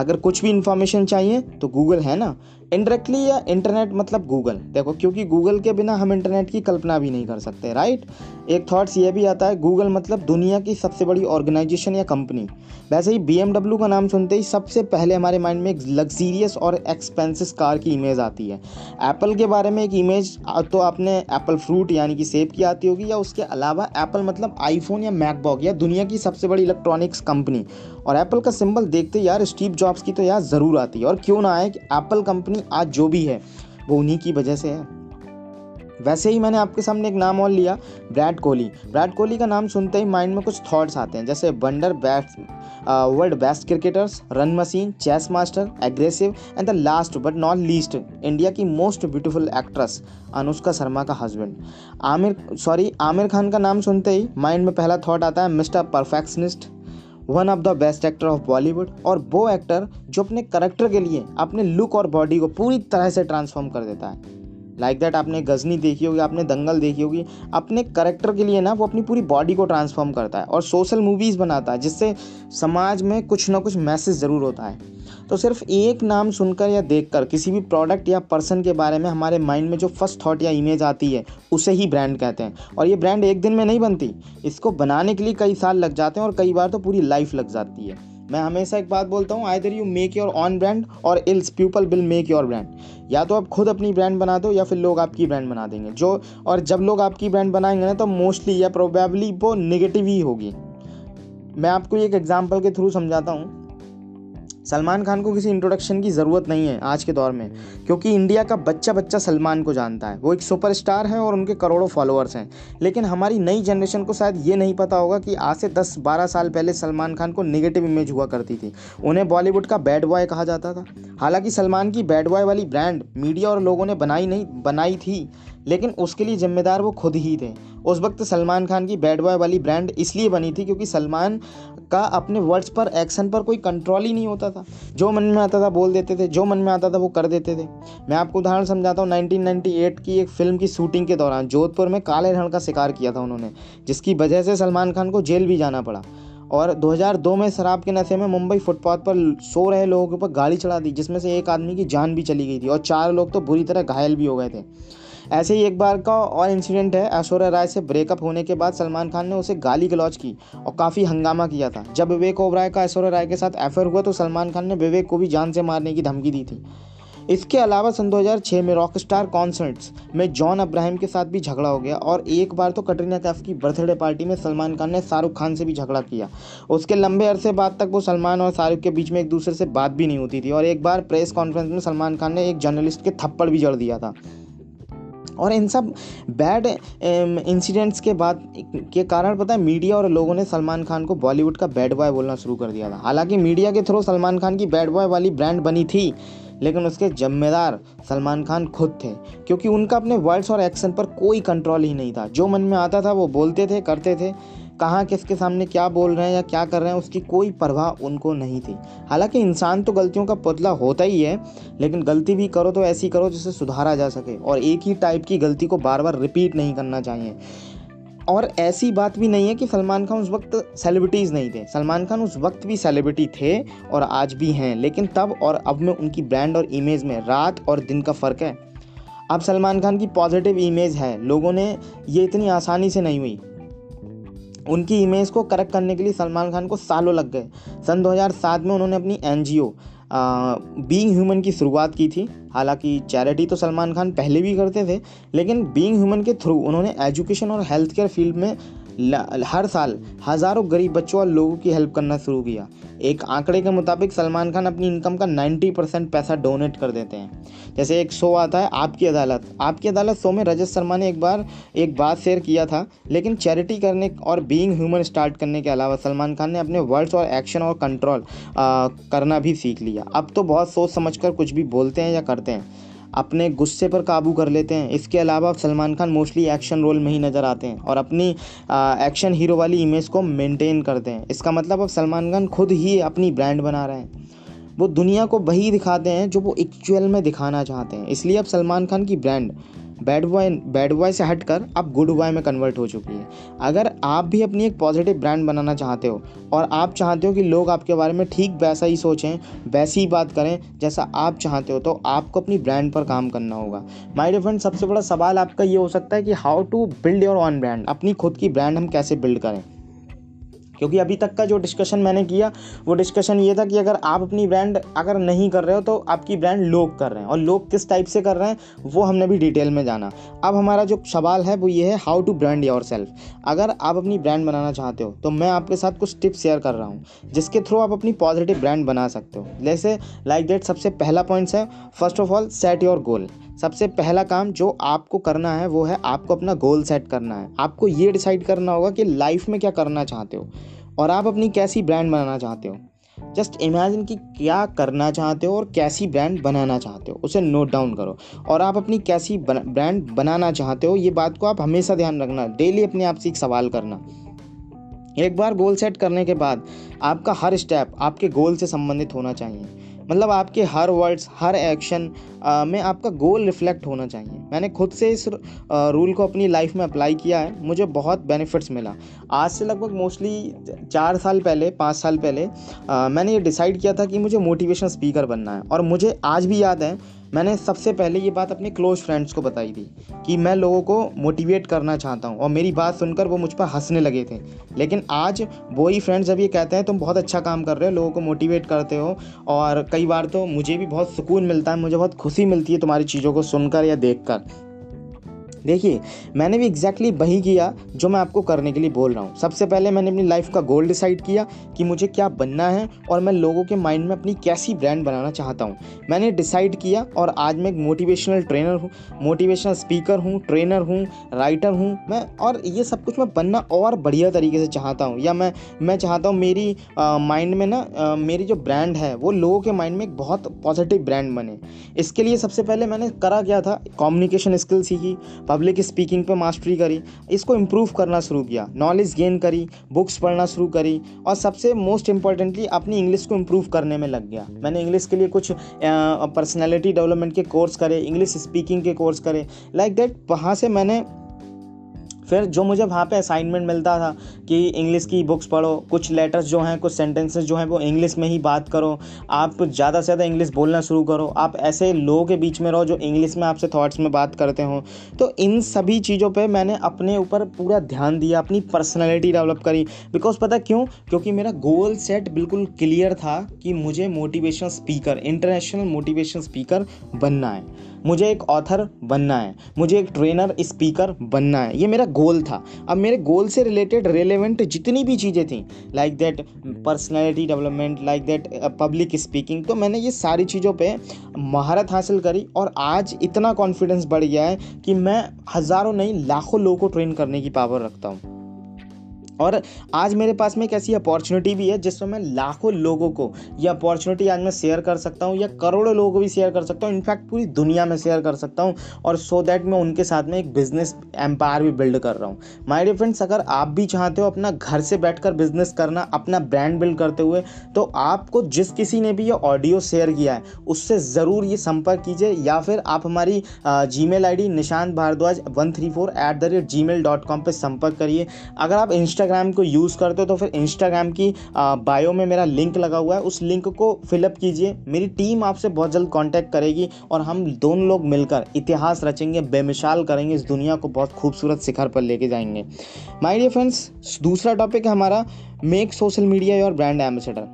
अगर कुछ भी इन्फॉर्मेशन चाहिए तो गूगल है ना, इनडायरेक्टली या इंटरनेट मतलब गूगल। देखो, क्योंकि गूगल के बिना हम इंटरनेट की कल्पना भी नहीं कर सकते, राइट। एक थॉट्स ये भी आता है गूगल मतलब दुनिया की सबसे बड़ी ऑर्गेनाइजेशन या कंपनी। वैसे ही बीएमडब्ल्यू का नाम सुनते ही सबसे पहले हमारे माइंड में एक लग्जीरियस और एक्सपेंसिव कार की इमेज आती है। एप्पल के बारे में एक इमेज तो आपने एप्पल फ्रूट यानी कि सेब की आती होगी, या उसके अलावा एप्पल मतलब आईफोन या मैकबॉक या दुनिया की सबसे बड़ी इलेक्ट्रॉनिक्स कंपनी। और एप्पल का सिंबल देखते यार स्टीव जॉब्स की तो यार ज़रूर आती है। और क्यों ना आए कि एप्पल कंपनी आज जो भी है वो उन्हीं की वजह से है। वैसे ही मैंने आपके सामने एक नाम और लिया, विराट कोहली। विराट कोहली का नाम सुनते ही माइंड में कुछ थॉट्स आते हैं जैसे wonder, bats, world best cricketers, run machine, chess master, aggressive, and the last but not least India की most beautiful actress Anushka Sharma का हस्बैंड। आमिर सॉरी आमिर खान का नाम सुनते ही माइंड में पहला थॉट आता है mister perfectionist, one of the best actor of Bollywood. और वो एक्टर जो अपने करैक्टर के लिए अपने लुक और बॉडी को पूरी तरह से ट्रांसफॉर्म कर देता है। लाइक like दैट, आपने गजनी देखी होगी, आपने दंगल देखी होगी। अपने करैक्टर के लिए ना वो अपनी पूरी बॉडी को ट्रांसफॉर्म करता है और सोशल मूवीज़ बनाता है जिससे समाज में कुछ ना कुछ मैसेज ज़रूर होता है। तो सिर्फ एक नाम सुनकर या देखकर किसी भी प्रोडक्ट या पर्सन के बारे में हमारे माइंड में जो फर्स्ट थॉट या इमेज आती है उसे ही ब्रांड कहते हैं। और ये ब्रांड एक दिन में नहीं बनती, इसको बनाने के लिए कई साल लग जाते हैं और कई बार तो पूरी लाइफ लग जाती है। मैं हमेशा एक बात बोलता हूँ, either you make your own brand और else people will make your brand. या तो आप खुद अपनी ब्रांड बना दो या फिर लोग आपकी ब्रांड बना देंगे। जो और जब लोग आपकी ब्रांड बनाएंगे ना, तो मोस्टली या प्रोबेबली वो नेगेटिव ही होगी। मैं आपको एक एग्जांपल के थ्रू समझाता हूँ। सलमान खान को किसी इंट्रोडक्शन की ज़रूरत नहीं है आज के दौर में, क्योंकि इंडिया का बच्चा बच्चा सलमान को जानता है। वो एक सुपरस्टार है और उनके करोड़ों फॉलोअर्स हैं। लेकिन हमारी नई जनरेशन को शायद ये नहीं पता होगा कि आज से दस बारह साल पहले सलमान खान को नेगेटिव इमेज हुआ करती थी। उन्हें बॉलीवुड का बैड बॉय कहा जाता था। हालांकि सलमान की बैड बॉय वाली ब्रांड मीडिया और लोगों ने बनाई नहीं बनाई थी, लेकिन उसके लिए जिम्मेदार वो खुद ही थे। उस वक्त सलमान खान की बैड बॉय वाली ब्रांड इसलिए बनी थी क्योंकि सलमान का अपने वर्ड्स पर, एक्शन पर कोई कंट्रोल ही नहीं होता था। जो मन में आता था बोल देते थे, जो मन में आता था वो कर देते थे। मैं आपको उदाहरण समझाता हूँ। नाइनटीन नाइंटी एट की एक फिल्म की शूटिंग के दौरान जोधपुर में काले रण का शिकार किया था उन्होंने, जिसकी वजह से सलमान खान को जेल भी जाना पड़ा। और दो हज़ार दो में शराब के नशे में मुंबई फुटपाथ पर सो रहे लोगों के ऊपर गाड़ी चढ़ा दी, जिसमें से एक आदमी की जान भी चली गई थी और चार लोग तो बुरी तरह घायल भी हो गए थे। ऐसे ही एक बार का और इंसिडेंट है, ऐश्वर्या राय से ब्रेकअप होने के बाद सलमान खान ने उसे गाली गलौज की और काफ़ी हंगामा किया था। जब विवेक ओबराय का ऐश्वर्या राय के साथ अफेयर हुआ तो सलमान खान ने विवेक को भी जान से मारने की धमकी दी थी। इसके अलावा सन दो हज़ार छह में रॉकस्टार कॉन्सर्ट्स में जॉन अब्राहम के साथ भी झगड़ा हो गया। और एक बार तो कैटरीना कैफ की बर्थडे पार्टी में सलमान खान ने शाहरुख खान से भी झगड़ा किया। उसके लंबे अरसे बाद तक वो सलमान और शाहरुख के बीच में एक दूसरे से बात भी नहीं होती थी। और एक बार प्रेस कॉन्फ्रेंस में सलमान खान ने एक जर्नलिस्ट के थप्पड़ भी जड़ दिया था। और इन सब बैड इंसिडेंट्स के बाद के कारण पता है मीडिया और लोगों ने सलमान खान को बॉलीवुड का बैड बॉय बोलना शुरू कर दिया था। हालांकि मीडिया के थ्रू सलमान खान की बैड बॉय वाली ब्रांड बनी थी, लेकिन उसके जिम्मेदार सलमान खान खुद थे, क्योंकि उनका अपने वर्ड्स और एक्शन पर कोई कंट्रोल ही नहीं था। जो मन में आता था वो बोलते थे, करते थे। कहाँ किसके सामने क्या बोल रहे हैं या क्या कर रहे हैं उसकी कोई परवाह उनको नहीं थी। हालांकि इंसान तो गलतियों का पुतला होता ही है, लेकिन गलती भी करो तो ऐसी करो जिसे सुधारा जा सके, और एक ही टाइप की गलती को बार बार रिपीट नहीं करना चाहिए। और ऐसी बात भी नहीं है कि सलमान खान उस वक्त सेलिब्रिटीज़ नहीं थे, सलमान खान उस वक्त भी सेलिब्रिटी थे और आज भी हैं, लेकिन तब और अब में उनकी ब्रांड और इमेज में रात और दिन का फ़र्क है। अब सलमान खान की पॉजिटिव इमेज है, लोगों ने ये इतनी आसानी से नहीं हुई, उनकी इमेज को करेक्ट करने के लिए सलमान खान को सालों लग गए। सन दो हज़ार सात में उन्होंने अपनी एनजीओ बीइंग ह्यूमन की शुरुआत की थी। हालांकि चैरिटी तो सलमान खान पहले भी करते थे, लेकिन बीइंग ह्यूमन के थ्रू उन्होंने एजुकेशन और हेल्थ केयर फील्ड में हर साल हज़ारों गरीब बच्चों और लोगों की हेल्प करना शुरू किया। एक आंकड़े के मुताबिक सलमान खान अपनी इनकम का नब्बे परसेंट पैसा डोनेट कर देते हैं। जैसे एक शो आता है आपकी अदालत, आपकी अदालत शो में रजत शर्मा ने एक बार एक बात शेयर किया था, लेकिन चैरिटी करने और बीइंग ह्यूमन स्टार्ट करने के अलावा सलमान खान ने अपने वर्ड्स और एक्शन और कंट्रोल करना भी सीख लिया। अब तो बहुत सोच समझ कर कुछ भी बोलते हैं या करते हैं, अपने गुस्से पर काबू कर लेते हैं। इसके अलावा सलमान खान mostly action role में ही नज़र आते हैं और अपनी एक्शन हीरो वाली इमेज को मेंटेन करते हैं। इसका मतलब अब सलमान खान खुद ही अपनी ब्रांड बना रहे हैं, वो दुनिया को वही दिखाते हैं जो वो एक्चुअल में दिखाना चाहते हैं। इसलिए अब सलमान खान की brand bad boy bad boy से हटकर अब गुड बॉय में कन्वर्ट हो चुकी है। अगर आप भी अपनी एक पॉजिटिव ब्रांड बनाना चाहते हो और आप चाहते हो कि लोग आपके बारे में ठीक वैसा ही सोचें, वैसी ही बात करें जैसा आप चाहते हो, तो आपको अपनी ब्रांड पर काम करना होगा। माय डियर फ्रेंड, सबसे बड़ा सवाल आपका ये हो सकता है कि how to build your own brand, अपनी खुद की ब्रांड हम कैसे बिल्ड करें। क्योंकि अभी तक का जो डिस्कशन मैंने किया वो डिस्कशन ये था कि अगर आप अपनी ब्रांड अगर नहीं कर रहे हो तो आपकी ब्रांड लोग कर रहे हैं, और लोग किस टाइप से कर रहे हैं वो हमने भी डिटेल में जाना। अब हमारा जो सवाल है वो ये है हाउ टू ब्रांड योरसेल्फ। अगर आप अपनी ब्रांड बनाना चाहते हो तो मैं आपके साथ कुछ टिप्स शेयर कर रहा हूँ जिसके थ्रू आप अपनी पॉजिटिव ब्रांड बना सकते हो। जैसे लाइक डेट, सबसे पहला पॉइंट है first of all set your goal. सबसे पहला काम जो आपको करना है वो है आपको अपना गोल सेट करना है। आपको ये डिसाइड करना होगा कि लाइफ में क्या करना चाहते हो और आप अपनी कैसी ब्रांड बनाना चाहते हो। जस्ट इमेजिन कि क्या करना चाहते हो और कैसी ब्रांड बनाना चाहते हो, उसे नोट डाउन करो। और आप अपनी कैसी ब्रांड बनाना चाहते हो, ये बात को आप हमेशा ध्यान रखना, डेली अपने आप से एक सवाल करना। एक बार गोल सेट करने के बाद आपका हर स्टेप आपके गोल से संबंधित होना चाहिए, मतलब आपके हर वर्ड्स हर एक्शन में आपका गोल रिफ्लेक्ट होना चाहिए। मैंने खुद से इस रूल को अपनी लाइफ में अप्लाई किया है, मुझे बहुत बेनिफिट्स मिला। आज से लगभग मोस्टली चार साल पहले पाँच साल पहले आ, मैंने ये डिसाइड किया था कि मुझे मोटिवेशन स्पीकर बनना है, और मुझे आज भी याद है मैंने सबसे पहले ये बात अपने क्लोज फ्रेंड्स को बताई थी कि मैं लोगों को मोटिवेट करना चाहता हूँ, और मेरी बात सुनकर वो मुझ पर हंसने लगे थे। लेकिन आज वो ही फ्रेंड्स जब ये कहते हैं तुम बहुत अच्छा काम कर रहे हो, लोगों को मोटिवेट करते हो, और कई बार तो मुझे भी बहुत सुकून मिलता है, मुझे बहुत खुशी मिलती है तुम्हारी चीज़ों को सुनकर या देख कर। देखिए, मैंने भी एग्जैक्टली वही किया जो मैं आपको करने के लिए बोल रहा हूँ। सबसे पहले मैंने अपनी लाइफ का गोल डिसाइड किया कि मुझे क्या बनना है और मैं लोगों के माइंड में अपनी कैसी ब्रांड बनाना चाहता हूँ। मैंने डिसाइड किया और आज मैं एक मोटिवेशनल ट्रेनर हूँ, मोटिवेशनल स्पीकर हूँ, ट्रेनर हूँ, राइटर हूँ मैं, और ये सब कुछ मैं बनना और बढ़िया तरीके से चाहता हूँ। या मैं मैं चाहता हूँ मेरी माइंड में ना आ, मेरी जो ब्रांड है वो लोगों के माइंड में एक बहुत पॉजिटिव ब्रांड बने। इसके लिए सबसे पहले मैंने करा क्या था, कम्युनिकेशन स्किल सीखी, पब्लिक स्पीकिंग पे मास्टरी करी, इसको इम्प्रूव करना शुरू किया, नॉलेज गेन करी, बुक्स पढ़ना शुरू करी, और सबसे मोस्ट इम्पॉर्टेंटली अपनी इंग्लिश को इम्प्रूव करने में लग गया। मैंने इंग्लिश के लिए कुछ पर्सनैलिटी डेवलपमेंट के कोर्स करे, इंग्लिश स्पीकिंग के कोर्स करे, लाइक दैट। वहाँ से मैंने फिर जो मुझे वहाँ पे असाइनमेंट मिलता था कि इंग्लिश की बुक्स पढ़ो, कुछ लेटर्स जो हैं, कुछ सेंटेंसेस जो हैं वो इंग्लिश में ही बात करो, आप ज़्यादा से ज़्यादा इंग्लिश बोलना शुरू करो, आप ऐसे लोगों के बीच में रहो जो इंग्लिश में आपसे थॉट्स में बात करते हो। तो इन सभी चीज़ों पे मैंने अपने ऊपर पूरा ध्यान दिया, अपनी पर्सनैलिटी डेवलप करी, बिकॉज पता क्यों, क्योंकि मेरा गोल सेट बिल्कुल क्लियर था कि मुझे motivational speaker, international motivational speaker बनना है, मुझे एक ऑथर बनना है, मुझे एक ट्रेनर स्पीकर बनना है, ये मेरा गोल था। अब मेरे गोल से रिलेटेड रेलेवेंट जितनी भी चीज़ें थी, like that personality development, like that public speaking, तो मैंने ये सारी चीज़ों पे महारत हासिल करी, और आज इतना कॉन्फिडेंस बढ़ गया है कि मैं हज़ारों नहीं लाखों लोगों को ट्रेन करने की पावर रखता हूँ। और आज मेरे पास में एक ऐसी अपॉर्चुनिटी भी है जिसमें मैं लाखों लोगों को यह अपॉर्चुनिटी आज मैं शेयर कर सकता हूँ या करोड़ों लोगों को भी शेयर कर सकता हूँ, इनफैक्ट पूरी दुनिया में शेयर कर सकता हूँ, और सो दैट मैं उनके साथ में एक बिजनेस एम्पायर भी बिल्ड कर रहा हूँ। माय डियर फ्रेंड्स, अगर आप भी चाहते हो अपना घर से बैठकर बिजनेस करना, अपना ब्रांड बिल्ड करते हुए, तो आपको जिस किसी ने भी ये ऑडियो शेयर किया है उससे ज़रूर ये संपर्क कीजिए, या फिर आप हमारी Gmail ID निशांत भारद्वाज one three four eight the rate Gmail dot com पर संपर्क करिए। अगर आप इंस्टाग्राम को यूज़ करते हो तो फिर इंस्टाग्राम की बायो में मेरा लिंक लगा हुआ है, उस लिंक को फिलअप कीजिए। मेरी टीम आपसे बहुत जल्द कॉन्टैक्ट करेगी और हम दोनों लोग मिलकर इतिहास रचेंगे, बेमिसाल करेंगे, इस दुनिया को बहुत खूबसूरत शिखर पर लेके जाएंगे। माय डियर फ्रेंड्स, दूसरा टॉपिक है हमारा make social media your brand ambassador.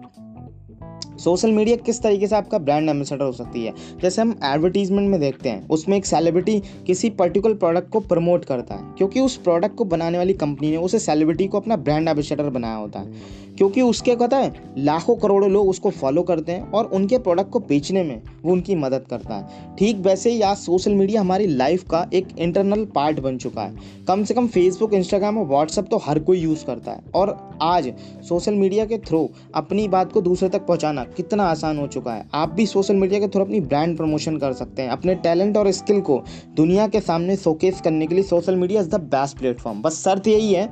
Social media किस तरीके से आपका ब्रांड एम्बेसडर हो सकती है? जैसे हम एडवर्टीजमेंट में देखते हैं, उसमें एक सेलिब्रिटी किसी पर्टिकुलर प्रोडक्ट को प्रमोट करता है, क्योंकि उस प्रोडक्ट को बनाने वाली कंपनी ने उसे सेलिब्रिटी को अपना ब्रांड एम्बेसडर बनाया होता है, क्योंकि उसके पता है लाखों करोड़ों लोग उसको फॉलो करते हैं और उनके प्रोडक्ट को बेचने में वो उनकी मदद करता है। ठीक वैसे ही आज सोशल मीडिया हमारी लाइफ का एक इंटरनल पार्ट बन चुका है। कम से कम फेसबुक, इंस्टाग्राम और व्हाट्सएप तो हर कोई यूज़ करता है, और आज सोशल मीडिया के थ्रू अपनी बात को दूसरे तक पहुँचाना कितना आसान हो चुका है। आप भी सोशल मीडिया के थ्रू अपनी ब्रांड प्रमोशन कर सकते हैं, अपने टैलेंट और स्किल को दुनिया के सामने शोकेस करने के लिए social media is the best platform. बस शर्त यही है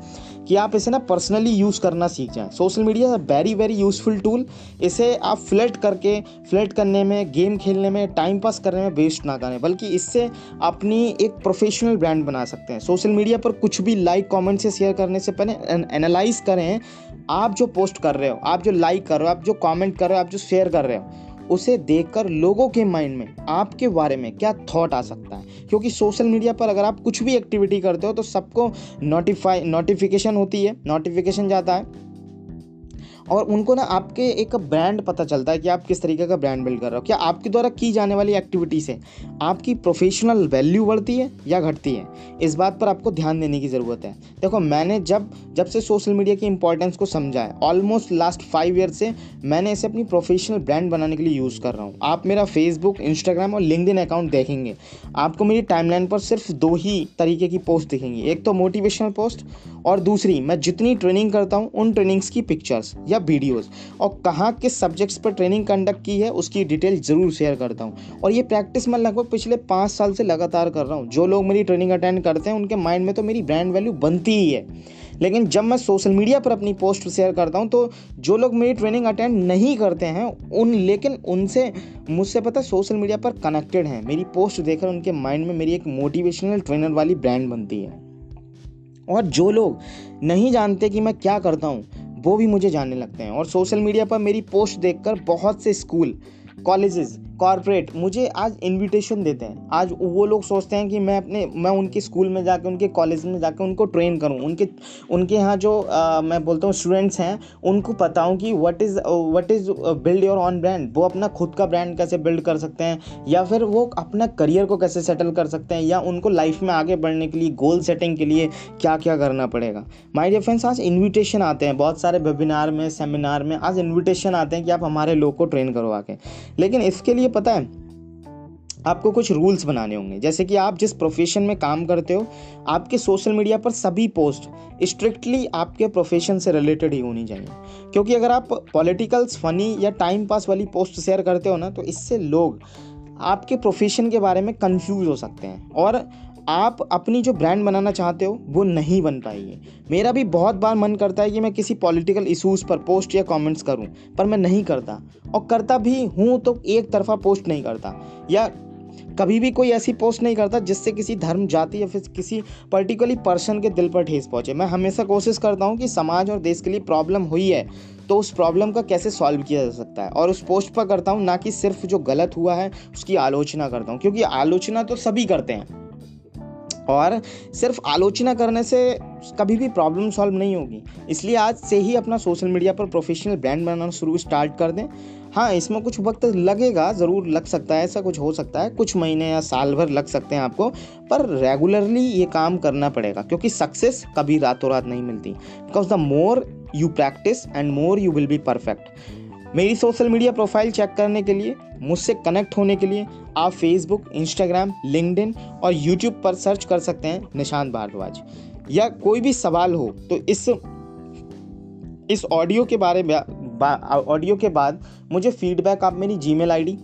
कि आप इसे ना पर्सनली यूज़ करना सीख जाएँ। Social media is a very very useful tool, इसे आप फ्लर्ट करके फ्लर्ट करने में, गेम खेलने में, टाइम पास करने में वेस्ट ना करें, बल्कि इससे अपनी एक प्रोफेशनल ब्रांड बना सकते हैं। सोशल मीडिया पर कुछ भी लाइक कमेंट से शेयर करने से पहले एनालाइज करें, आप जो पोस्ट कर रहे हो, आप जो लाइक कर रहे हो, आप जो कमेंट कर रहे हो, आप जो शेयर कर रहे हो, उसे देखकर लोगों के माइंड में आपके बारे में क्या थॉट आ सकता है। क्योंकि सोशल मीडिया पर अगर आप कुछ भी एक्टिविटी करते हो तो सबको नोटिफाई नोटिफिकेशन होती है, नोटिफिकेशन जाता है, और उनको ना आपके एक ब्रांड पता चलता है कि आप किस तरीके का ब्रांड बिल्ड कर रहे हो। क्या आपके द्वारा की जाने वाली एक्टिविटी से आपकी प्रोफेशनल वैल्यू बढ़ती है या घटती है, इस बात पर आपको ध्यान देने की ज़रूरत है। देखो, मैंने जब जब से सोशल मीडिया की इंपॉर्टेंस को समझा है, ऑलमोस्ट लास्ट फाइव ईयर से मैंने इसे अपनी प्रोफेशनल ब्रांड बनाने के लिए यूज़ कर रहा हूँ। आप मेरा फेसबुक, इंस्टाग्राम और लिंक्डइन अकाउंट देखेंगे, आपको मेरी टाइमलाइन पर सिर्फ दो ही तरीके की पोस्ट दिखेंगी, एक तो मोटिवेशनल पोस्ट और दूसरी मैं जितनी ट्रेनिंग करता हूँ उन ट्रेनिंग्स की पिक्चर्स या वीडियोस, और कहाँ किस सब्जेक्ट्स पर ट्रेनिंग कंडक्ट की है उसकी डिटेल ज़रूर शेयर करता हूँ। और ये प्रैक्टिस मैं लगभग पिछले पाँच साल से लगातार कर रहा हूँ। जो लोग मेरी ट्रेनिंग अटेंड करते हैं उनके माइंड में तो मेरी ब्रांड वैल्यू बनती ही है, लेकिन जब मैं सोशल मीडिया पर अपनी पोस्ट शेयर करता हूँ तो जो लोग मेरी ट्रेनिंग अटेंड नहीं करते हैं उन लेकिन उनसे मुझसे पता सोशल मीडिया पर कनेक्टेड हैं, मेरी पोस्ट देखकर उनके माइंड में मेरी एक मोटिवेशनल ट्रेनर वाली ब्रांड बनती है। और जो लोग नहीं जानते कि मैं क्या करता हूँ वो भी मुझे जानने लगते हैं, और सोशल मीडिया पर मेरी पोस्ट देखकर बहुत से स्कूल, कॉलेजेस, कॉर्पोरेट मुझे आज इनविटेशन देते हैं। आज वो लोग सोचते हैं कि मैं अपने मैं उनके स्कूल में जाके, उनके कॉलेज में जाके उनको ट्रेन करूं, उनके उनके यहाँ जो आ, मैं बोलता हूँ स्टूडेंट्स हैं उनको बताऊं कि what is what is build your own brand, वो अपना खुद का ब्रांड कैसे बिल्ड कर सकते हैं, या फिर वो अपना करियर को कैसे सेटल कर सकते हैं, या उनको लाइफ में आगे बढ़ने के लिए, गोल सेटिंग के लिए क्या क्या करना पड़ेगा। माय डियर फ्रेंड्स, आज इन्विटेशन आते हैं बहुत सारे वेबिनार में, सेमिनार में आज इन्विटेशन आते हैं कि आप हमारे लोग को ट्रेन करवा के, लेकिन इसके लिए ये पता है आपको कुछ रूल्स बनाने होंगे। जैसे कि आप जिस प्रोफेशन में काम करते हो आपके सोशल मीडिया पर सभी पोस्ट स्ट्रिक्टली आपके प्रोफेशन से रिलेटेड ही होनी चाहिए, क्योंकि अगर आप पॉलिटिकल्स, फनी या टाइम पास वाली पोस्ट शेयर करते हो ना तो इससे लोग आपके प्रोफेशन के बारे में कंफ्यूज हो सकते हैं और आप अपनी जो ब्रांड बनाना चाहते हो वो नहीं बन पाएगी। मेरा भी बहुत बार मन करता है कि मैं किसी पॉलिटिकल इशूज़ पर पोस्ट या कमेंट्स करूं, पर मैं नहीं करता, और करता भी हूं तो एक तरफा पोस्ट नहीं करता, या कभी भी कोई ऐसी पोस्ट नहीं करता जिससे किसी धर्म, जाति या फिर किसी पर्टिकुलर पर्सन के दिल पर ठेस पहुँचे। मैं हमेशा कोशिश करता हूँ कि समाज और देश के लिए प्रॉब्लम हुई है तो उस प्रॉब्लम का कैसे सॉल्व किया जा सकता है, और उस पोस्ट पर करता हूँ, ना कि सिर्फ जो गलत हुआ है उसकी आलोचना करता हूँ, क्योंकि आलोचना तो सभी करते हैं और सिर्फ आलोचना करने से कभी भी प्रॉब्लम सॉल्व नहीं होगी। इसलिए आज से ही अपना सोशल मीडिया पर प्रोफेशनल ब्रांड बनाना शुरू स्टार्ट कर दें। हाँ, इसमें कुछ वक्त लगेगा, ज़रूर लग सकता है, ऐसा कुछ हो सकता है, कुछ महीने या साल भर लग सकते हैं आपको, पर रेगुलरली ये काम करना पड़ेगा, क्योंकि सक्सेस कभी रातों रात नहीं मिलती। Because the more you practice and more you will be perfect. मेरी सोशल मीडिया प्रोफाइल चेक करने के लिए, मुझसे कनेक्ट होने के लिए आप फेसबुक, इंस्टाग्राम, लिंक्डइन और यूट्यूब पर सर्च कर सकते हैं निशांत भारद्वाज। या कोई भी सवाल हो तो इस इस ऑडियो के बारे में बा, ऑडियो के बाद मुझे फीडबैक आप मेरी Gmail ID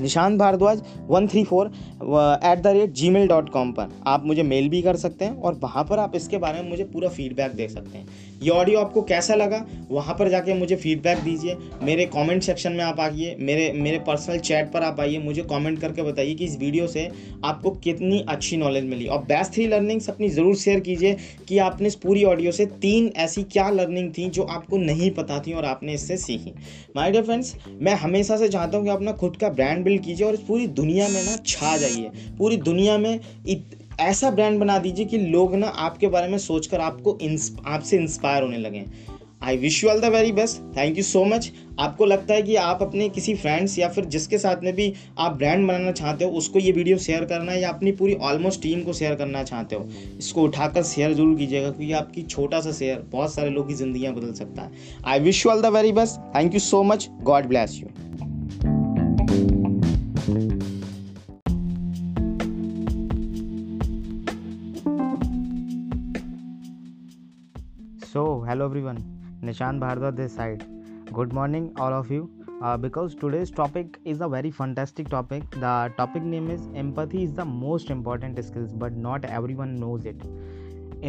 निशांत भारद्वाज one three four eight the rate Gmail dot com पर आप मुझे मेल भी कर सकते हैं और वहाँ पर आप इसके बारे में मुझे पूरा फीडबैक दे सकते हैं। ये ऑडियो आपको कैसा लगा वहाँ पर जाके मुझे फीडबैक दीजिए। मेरे कमेंट सेक्शन में आप आइए, मेरे मेरे पर्सनल चैट पर आप आइए, मुझे कमेंट करके बताइए कि इस वीडियो से आपको कितनी अच्छी नॉलेज मिली। और बेस्ट थ्री लर्निंग्स अपनी ज़रूर शेयर कीजिए कि आपने इस पूरी ऑडियो से तीन ऐसी क्या लर्निंग थी जो आपको नहीं पता थी और आपने इससे सीखी। माय डियर फ्रेंड्स, मैं हमेशा से चाहता हूँ कि अपना खुद का ब्रांड बिल्ड कीजिए और इस पूरी दुनिया में ना छा जाइए। पूरी दुनिया में इत... ऐसा ब्रांड बना दीजिए कि लोग ना आपके बारे में सोचकर आपको आपसे इंस्पायर होने लगें। I wish you all the very best. Thank you so much. आपको लगता है कि आप अपने किसी फ्रेंड्स या फिर जिसके साथ में भी आप ब्रांड बनाना चाहते हो उसको ये वीडियो शेयर करना है या अपनी पूरी ऑलमोस्ट टीम को शेयर करना चाहते हो, इसको उठाकर शेयर जरूर कीजिएगा क्योंकि आपकी छोटा सा शेयर बहुत सारे लोगों की जिंदगियाँ बदल सकता है। I wish you all the very best. Thank you so much. God bless you. So, hello everyone, Nishant Bhardwaj this side. Good morning all of you. Uh, because today's topic is a very fantastic topic. The topic name is empathy is the most important skills but not everyone knows it.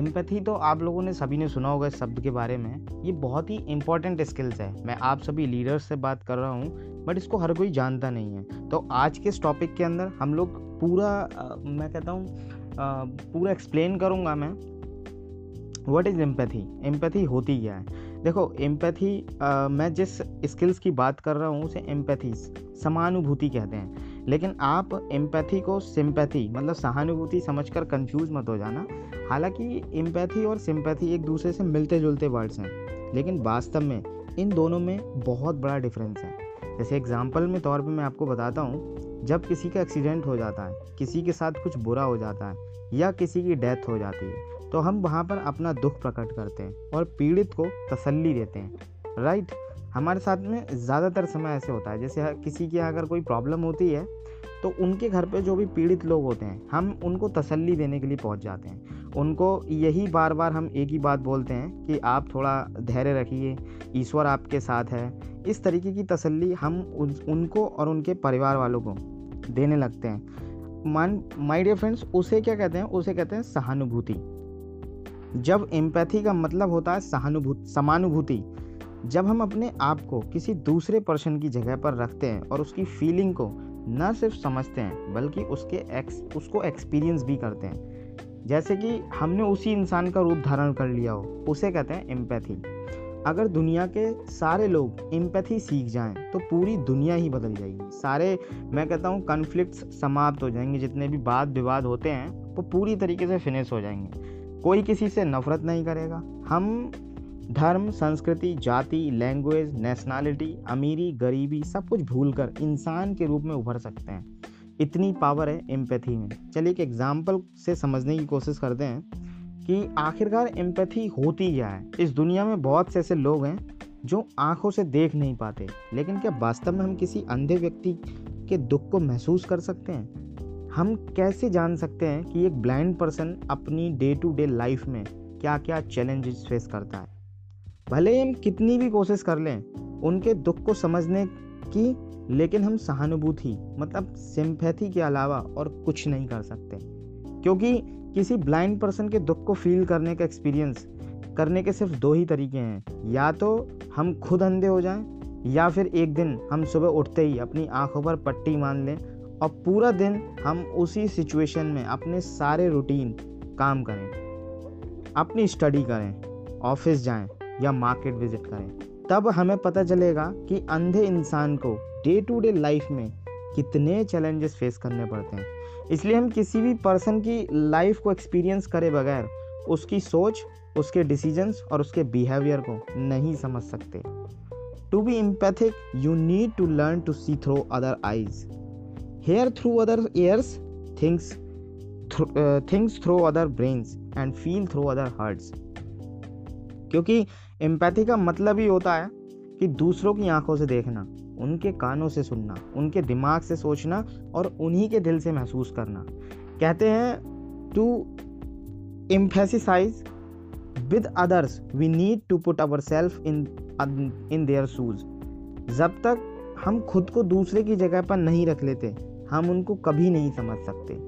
Empathy तो आप लोगों ने सभी ने सुना होगा इस शब्द के बारे में। ये बहुत ही इंपॉर्टेंट स्किल्स है। मैं आप सभी लीडर्स से बात कर रहा हूँ बट इसको हर कोई जानता नहीं है। तो आज के इस टॉपिक के अंदर हम लोग पूरा आ, मैं कहता हूँ पूरा एक्सप्लेन करूँगा मैं व्हाट इज़ एम्पैथी, एम्पैथी होती क्या है। देखो एम्पैथी, मैं जिस स्किल्स की बात कर रहा हूँ उसे एम्पैथी समानुभूति कहते हैं, लेकिन आप एम्पैथी को सिंपैथी मतलब सहानुभूति समझकर कंफ्यूज मत हो जाना। हालांकि एम्पैथी और सिंपैथी एक दूसरे से मिलते जुलते वर्ड्स हैं लेकिन वास्तव में इन दोनों में बहुत बड़ा डिफरेंस है। जैसे एग्जाम्पल में तौर पर मैं आपको बताता हूँ, जब किसी का एक्सीडेंट हो जाता है, किसी के साथ कुछ बुरा हो जाता है या किसी की डेथ हो जाती है तो हम वहाँ पर अपना दुख प्रकट करते हैं और पीड़ित को तसल्ली देते हैं, राइट। हमारे साथ में ज़्यादातर समय ऐसे होता है। जैसे किसी की अगर कोई प्रॉब्लम होती है तो उनके घर पे जो भी पीड़ित लोग होते हैं हम उनको तसल्ली देने के लिए पहुँच जाते हैं। उनको यही बार बार हम एक ही बात बोलते हैं कि आप थोड़ा धैर्य रखिए, ईश्वर आपके साथ है। इस तरीके की तसल्ली हम उन, उनको और उनके परिवार वालों को देने लगते हैं। मान माय डियर फ्रेंड्स, उसे क्या कहते हैं, उसे कहते हैं सहानुभूति। जब एम्पैथी का मतलब होता है सहानुभूति समानुभूति। जब हम अपने आप को किसी दूसरे पर्सन की जगह पर रखते हैं और उसकी फीलिंग को न सिर्फ समझते हैं बल्कि उसके एक्स उसको एक्सपीरियंस भी करते हैं। जैसे कि हमने उसी इंसान का रूप धारण कर लिया हो, उसे कहते हैं एम्पैथी। अगर दुनिया के सारे लोग एम्पैथी सीख जाएं तो पूरी दुनिया ही बदल जाएगी। सारे मैं कहता हूँ कन्फ्लिक्ट्स समाप्त हो जाएंगे, जितने भी वाद विवाद होते हैं वो पूरी तरीके से फिनिश हो जाएंगे। कोई किसी से नफरत नहीं करेगा। हम धर्म, संस्कृति, जाति, लैंग्वेज, नेशनैलिटी, अमीरी, गरीबी सब कुछ भूलकर इंसान के रूप में उभर सकते हैं। इतनी पावर है एम्पैथी में। चलिए एक एग्जाम्पल से समझने की कोशिश करते हैं कि आखिरकार एम्पैथी होती क्या है। इस दुनिया में बहुत से ऐसे लोग हैं जो आँखों से देख नहीं पाते, लेकिन क्या वास्तव में हम किसी अंधे व्यक्ति के दुख को महसूस कर सकते हैं? हम कैसे जान सकते हैं कि एक ब्लाइंड पर्सन अपनी डे टू डे लाइफ में क्या क्या चैलेंजेस फेस करता है? भले हम कितनी भी कोशिश कर लें उनके दुख को समझने की, लेकिन हम सहानुभूति मतलब सिंपैथी के अलावा और कुछ नहीं कर सकते, क्योंकि किसी ब्लाइंड पर्सन के दुख को फील करने का एक्सपीरियंस करने के सिर्फ दो ही तरीके हैं। या तो हम खुद अंधे हो जाएं या फिर एक दिन हम सुबह उठते ही अपनी आँखों पर पट्टी मान लें और पूरा दिन हम उसी सिचुएशन में अपने सारे रूटीन काम करें, अपनी स्टडी करें, ऑफिस जाएं या मार्केट विजिट करें। तब हमें पता चलेगा कि अंधे इंसान को डे टू डे लाइफ में कितने चैलेंजेस फेस करने पड़ते हैं। इसलिए हम किसी भी पर्सन की लाइफ को एक्सपीरियंस करे बगैर उसकी सोच, उसके डिसीजंस और उसके बिहेवियर को नहीं समझ सकते। To be empathic you need to learn to see through other eyes, hear through other ears, things things through other brains and feel through other hearts. क्योंकि एम्पैथी का मतलब ही होता है कि दूसरों की आंखों से देखना, उनके कानों से सुनना, उनके दिमाग से सोचना और उन्हीं के दिल से महसूस करना। कहते हैं to एम्फेसिसाइज with others we need to put our self in in their shoes. जब तक हम खुद को दूसरे की जगह पर नहीं रख लेते, हम उनको कभी नहीं समझ सकते।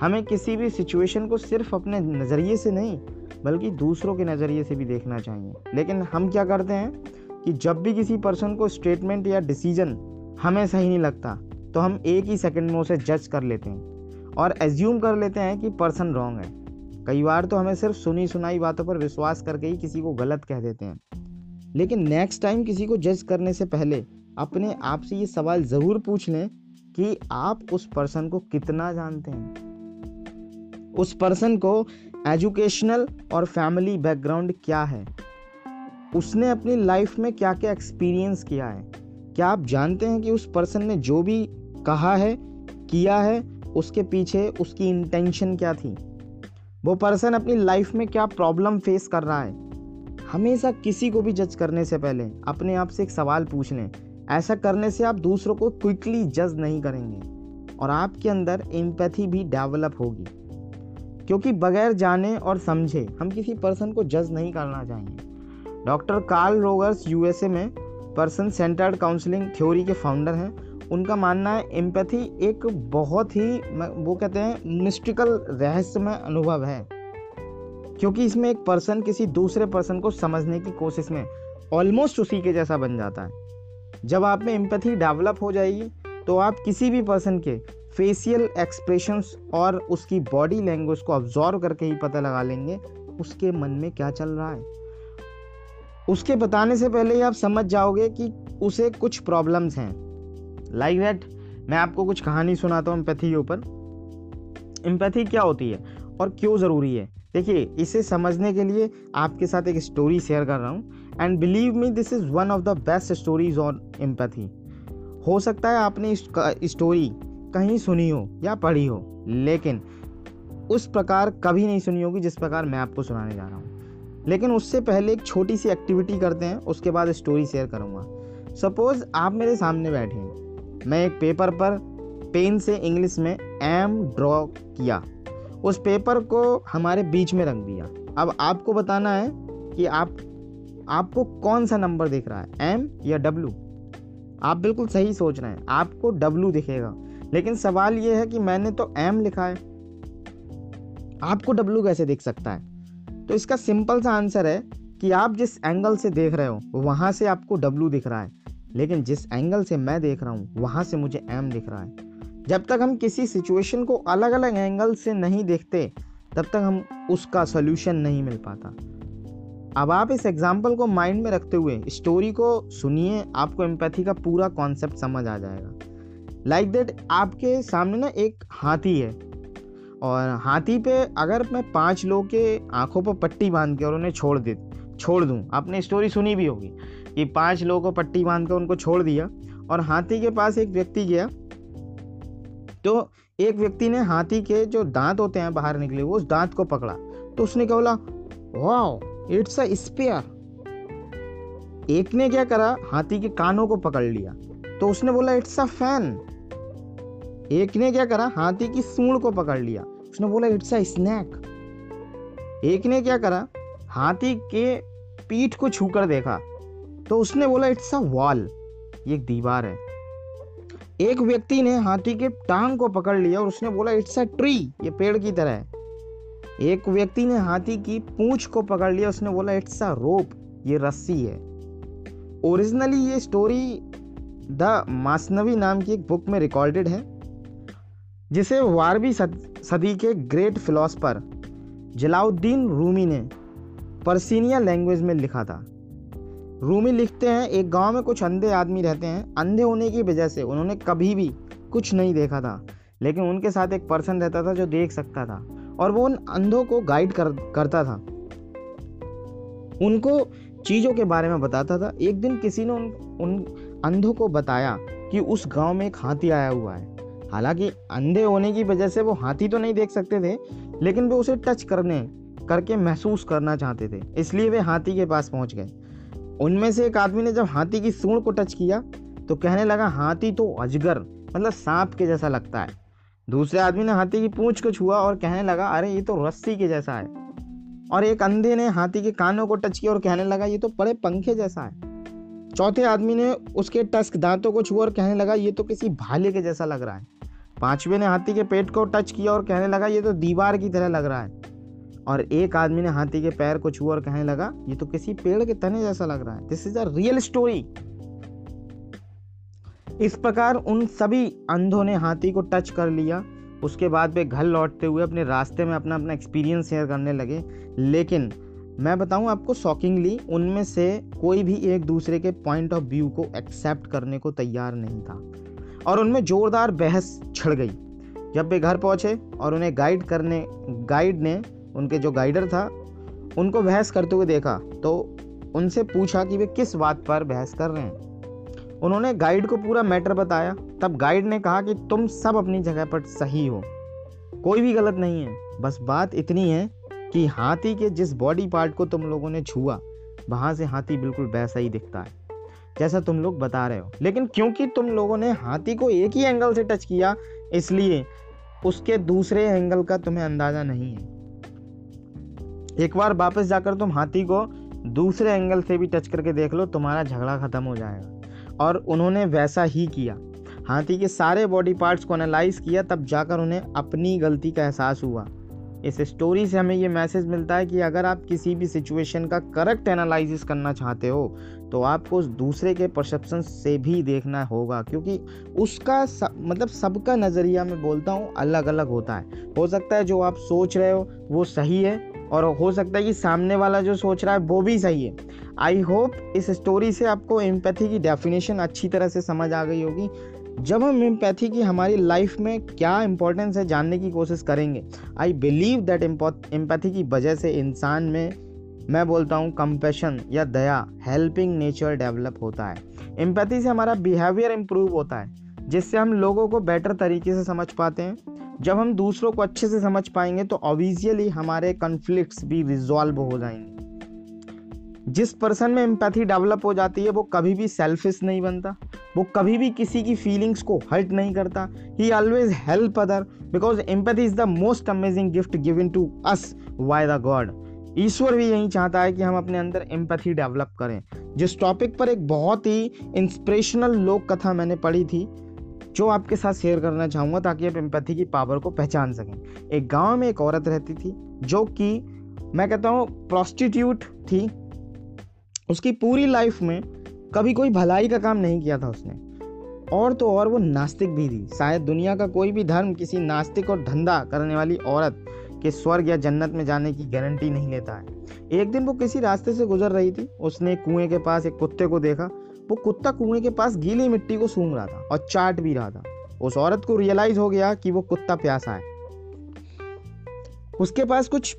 हमें किसी भी सिचुएशन को सिर्फ अपने नज़रिए से नहीं बल्कि दूसरों के नज़रिए से भी देखना चाहिए। लेकिन हम क्या करते हैं कि जब भी किसी पर्सन को स्टेटमेंट या डिसीजन हमें सही नहीं लगता तो हम एक ही सेकंड में उसे जज कर लेते हैं और एज्यूम कर लेते हैं कि पर्सन रॉन्ग है। कई बार तो हमें सिर्फ सुनी सुनाई बातों पर विश्वास करके ही किसी को गलत कह देते हैं। लेकिन नेक्स्ट टाइम किसी को जज करने से पहले अपने आप से ये सवाल ज़रूर पूछ लें कि आप उस पर्सन को कितना जानते हैं, उस पर्सन को एजुकेशनल और फैमिली बैकग्राउंड क्या है, उसने अपनी लाइफ में क्या क्या एक्सपीरियंस किया है, क्या आप जानते हैं कि उस पर्सन ने जो भी कहा है किया है उसके पीछे उसकी इंटेंशन क्या थी, वो पर्सन अपनी लाइफ में क्या प्रॉब्लम फेस कर रहा है। हमेशा किसी को भी जज करने से पहले अपने आप से एक सवाल पूछ लें। ऐसा करने से आप दूसरों को क्विकली जज नहीं करेंगे और आपके अंदर एम्पैथी भी डेवलप होगी, क्योंकि बगैर जाने और समझे हम किसी पर्सन को जज नहीं करना चाहिए। डॉक्टर कार्ल रोगर्स यूएसए में पर्सन सेंटर्ड काउंसलिंग थ्योरी के फाउंडर हैं। उनका मानना है एम्पैथी एक बहुत ही, वो कहते हैं, मिस्टिकल रहस्यमय अनुभव है, क्योंकि इसमें एक पर्सन किसी दूसरे पर्सन को समझने की कोशिश में ऑलमोस्ट उसी के जैसा बन जाता है। जब आप में एम्पैथी डेवलप हो जाएगी तो आप किसी भी पर्सन के फेशियल एक्सप्रेशंस और उसकी बॉडी लैंग्वेज को ऑब्जर्व करके ही पता लगा लेंगे उसके मन में क्या चल रहा है। उसके बताने से पहले ही आप समझ जाओगे कि उसे कुछ प्रॉब्लम्स हैं। लाइक दैट मैं आपको कुछ कहानी सुनाता हूँ एम्पैथी के ऊपर। एम्पैथी क्या होती है और क्यों ज़रूरी है, देखिए इसे समझने के लिए आपके साथ एक स्टोरी शेयर कर रहा हूँ। And believe me this is one of the best stories on empathy. हो सकता है आपने स्टोरी कहीं सुनी हो या पढ़ी हो, लेकिन उस प्रकार कभी नहीं सुनी होगी जिस प्रकार मैं आपको सुनाने जा रहा हूँ। लेकिन उससे पहले एक छोटी सी एक्टिविटी करते हैं, उसके बाद स्टोरी शेयर करूँगा। सपोज़ आप मेरे सामने बैठे हैं, मैं एक पेपर पर पेन से इंग्लिश में एम ड्रॉ किया, उस पेपर को हमारे बीच में रख दिया। अब आपको बताना है कि आप आपको कौन सा नंबर दिख रहा है, एम या डब्लू। आप बिल्कुल सही सोच रहे हैं, आपको डब्लू दिखेगा। लेकिन सवाल यह है कि मैंने तो एम लिखा है, आपको डब्लू कैसे दिख सकता है। तो इसका सिंपल सा आंसर है कि आप जिस एंगल से देख रहे हो वहाँ से आपको डब्लू दिख रहा है, लेकिन जिस एंगल से मैं देख रहा हूँ वहाँ से मुझे एम दिख रहा है। जब तक हम किसी सिचुएशन को अलग अलग एंगल से नहीं देखते तब तक हम उसका सॉल्यूशन नहीं मिल पाता। अब आप इस एग्जांपल को माइंड में रखते हुए स्टोरी को सुनिए, आपको एम्पैथी का पूरा कॉन्सेप्ट समझ आ जाएगा। लाइक दैट आपके सामने ना एक हाथी है और हाथी पे अगर मैं पांच लोग के आंखों पर पट्टी बांध के और उन्हें छोड़ दे छोड़ दूं, आपने स्टोरी सुनी भी होगी कि पाँच लोगों को पट्टी बांध कर उनको छोड़ दिया और हाथी के पास एक व्यक्ति गया तो एक व्यक्ति ने हाथी के जो दांत होते हैं बाहर निकले हुए उस दांत को पकड़ा, तो उसने क्या बोला, वाओ इट्स अ स्पेयर। एक ने क्या करा, हाथी के कानों को पकड़ लिया, तो उसने बोला इट्स अ फैन। एक ने क्या करा, हाथी की सूंड को पकड़ लिया, उसने बोला इट्स अ स्नैक। एक ने क्या करा, हाथी के पीठ को छूकर देखा तो उसने बोला इट्स अ वॉल, ये एक दीवार है। एक व्यक्ति ने हाथी के टांग को पकड़ लिया और उसने बोला इट्स अ ट्री, ये पेड़ की तरह है। एक व्यक्ति ने हाथी की पूंछ को पकड़ लिया, उसने बोला इट्स अ रोप, ये रस्सी है। ओरिजिनली ये स्टोरी द मासनवी नाम की एक बुक में रिकॉर्डेड है, जिसे बारहवीं सदी के ग्रेट फिलोसफर जलाउद्दीन रूमी ने पर्सियन लैंग्वेज में लिखा था। रूमी लिखते हैं, एक गांव में कुछ अंधे आदमी रहते हैं। अंधे होने की वजह से उन्होंने कभी भी कुछ नहीं देखा था, लेकिन उनके साथ एक पर्सन रहता था जो देख सकता था और वो उन अंधों को गाइड कर, करता था, उनको चीज़ों के बारे में बताता था। एक दिन किसी ने उन, उन अंधों को बताया कि उस गांव में एक हाथी आया हुआ है। हालांकि अंधे होने की वजह से वो हाथी तो नहीं देख सकते थे, लेकिन वो उसे टच करने करके महसूस करना चाहते थे, इसलिए वे हाथी के पास पहुँच गए। उनमें से एक आदमी ने जब हाथी की सूंड को टच किया तो कहने लगा हाथी तो अजगर, मतलब सांप के जैसा लगता है। दूसरे आदमी ने हाथी की पूंछ को छुआ और कहने लगा अरे ये तो रस्सी के जैसा है। और एक अंधे ने हाथी के कानों को टच किया और कहने लगा ये तो बड़े पंखे जैसा है। चौथे आदमी ने उसके टस्क दांतों को छुआ और कहने लगा ये तो किसी भाले के जैसा लग रहा है। पांचवें ने हाथी के पेट को टच किया और कहने लगा ये तो दीवार की तरह लग रहा है। और एक आदमी ने हाथी के पैर को छुआ और कहने लगा ये तो किसी पेड़ के तने जैसा लग रहा है। This is a real story. इस प्रकार उन सभी अंधों ने हाथी को टच कर लिया। उसके बाद वे घर लौटते हुए अपने रास्ते में अपना अपना एक्सपीरियंस शेयर करने लगे। लेकिन मैं बताऊं आपको, शॉकिंगली उनमें से कोई भी एक दूसरे के पॉइंट ऑफ व्यू को एक्सेप्ट करने को तैयार नहीं था और उनमें जोरदार बहस छिड़ गई। जब वे घर पहुंचे और उन्हें गाइड करने गाइड ने उनके जो गाइडर था उनको बहस करते हुए देखा तो उनसे पूछा कि वे किस बात पर बहस कर रहे हैं। उन्होंने गाइड को पूरा मैटर बताया। तब गाइड ने कहा कि तुम सब अपनी जगह पर सही हो, कोई भी गलत नहीं है, बस बात इतनी है कि हाथी के जिस बॉडी पार्ट को तुम लोगों ने छुआ वहाँ से हाथी बिल्कुल वैसा ही दिखता है जैसा तुम लोग बता रहे हो। लेकिन क्योंकि तुम लोगों ने हाथी को एक ही एंगल से टच किया इसलिए उसके दूसरे एंगल का तुम्हें अंदाजा नहीं है। एक बार वापस जाकर तुम हाथी को दूसरे एंगल से भी टच करके देख लो, तुम्हारा झगड़ा खत्म हो जाएगा। और उन्होंने वैसा ही किया, हाथी के सारे बॉडी पार्ट्स को एनालाइज किया, तब जाकर उन्हें अपनी गलती का एहसास हुआ। इस स्टोरी से हमें ये मैसेज मिलता है कि अगर आप किसी भी सिचुएशन का करेक्ट एनालिसिस करना चाहते हो तो आपको उस दूसरे के परसेप्शन से भी देखना होगा, क्योंकि उसका सब, मतलब सबका नज़रिया, मैं बोलता हूँ, अलग अलग होता है। हो सकता है जो आप सोच रहे हो वो सही है और हो सकता है कि सामने वाला जो सोच रहा है वो भी सही है। आई होप इस स्टोरी से आपको एम्पैथी की डेफिनेशन अच्छी तरह से समझ आ गई होगी। जब हम एम्पैथी की हमारी लाइफ में क्या इंपॉर्टेंस है जानने की कोशिश करेंगे, आई बिलीव दैट एम्पैथी की वजह से इंसान में, मैं बोलता हूँ, कंपैशन या दया, हेल्पिंग नेचर डेवलप होता है। एम्पैथी से हमारा बिहेवियर इम्प्रूव होता है जिससे हम लोगों को बेटर तरीके से समझ पाते हैं। जब हम दूसरों को अच्छे से समझ पाएंगे तो ऑब्वियसली हमारे कॉन्फ्लिक्ट्स भी रिजॉल्व हो जाएंगे। जिस पर्सन में एम्पैथी डेवलप हो जाती है वो कभी भी सेल्फिश नहीं बनता, वो कभी भी किसी की फीलिंग्स को हर्ट नहीं करता। He always help other because empathy is the most amazing gift given to us by the God. ईश्वर भी यही चाहता है कि हम अपने अंदर एम्पैथी डेवलप करें। जिस टॉपिक पर एक बहुत ही इंस्पिरेशनल लोक कथा मैंने पढ़ी थी जो आपके साथ शेयर करना चाहूँगा ताकि आप एम्पैथी की पावर को पहचान सकें। एक गांव में एक औरत रहती थी जो कि मैं कहता हूँ प्रॉस्टिट्यूट थी। उसकी पूरी लाइफ में कभी कोई भलाई का काम नहीं किया था उसने, और तो और वो नास्तिक भी थी। शायद दुनिया का कोई भी धर्म किसी नास्तिक और धंधा करने वाली औरत के स्वर्ग या जन्नत में जाने की गारंटी नहीं लेता है। एक दिन वो किसी रास्ते से गुजर रही थी, उसने कुएं के पास एक कुत्ते को देखा। वो कुत्ता कुएं के पास गीली मिट्टी को सूंघ रहा था और चाट भी रहा था। उस औरत को रियलाइज हो गया कि वो कुत्ता प्यासा है। उसके पास कुछ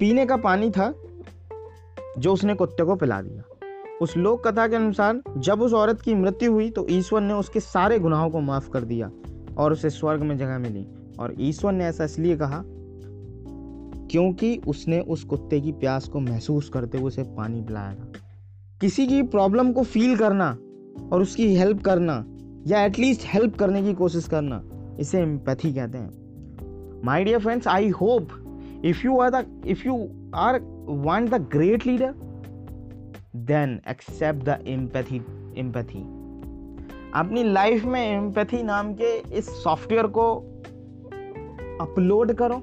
पीने का पानी था जो उसने कुत्ते को पिला दिया। उस लोक कथा के अनुसार जब उस औरत की मृत्यु हुई तो ईश्वर ने उसके सारे गुनाहों को माफ कर दिया और उसे स्वर्ग में जगह मिली। और ईश्वर ने ऐसा इसलिए कहा क्योंकि उसने उस कुत्ते की प्यास को महसूस करते हुए उसे पानी पिलाया था। किसी की प्रॉब्लम को फील करना और उसकी हेल्प करना या एटलीस्ट हेल्प करने की कोशिश करना, इसे एम्पैथी कहते हैं। My dear friends, I hope if you are the if you are want the great leader then accept the empathy empathy अपनी लाइफ में एम्पैथी नाम के इस सॉफ्टवेयर को अपलोड करो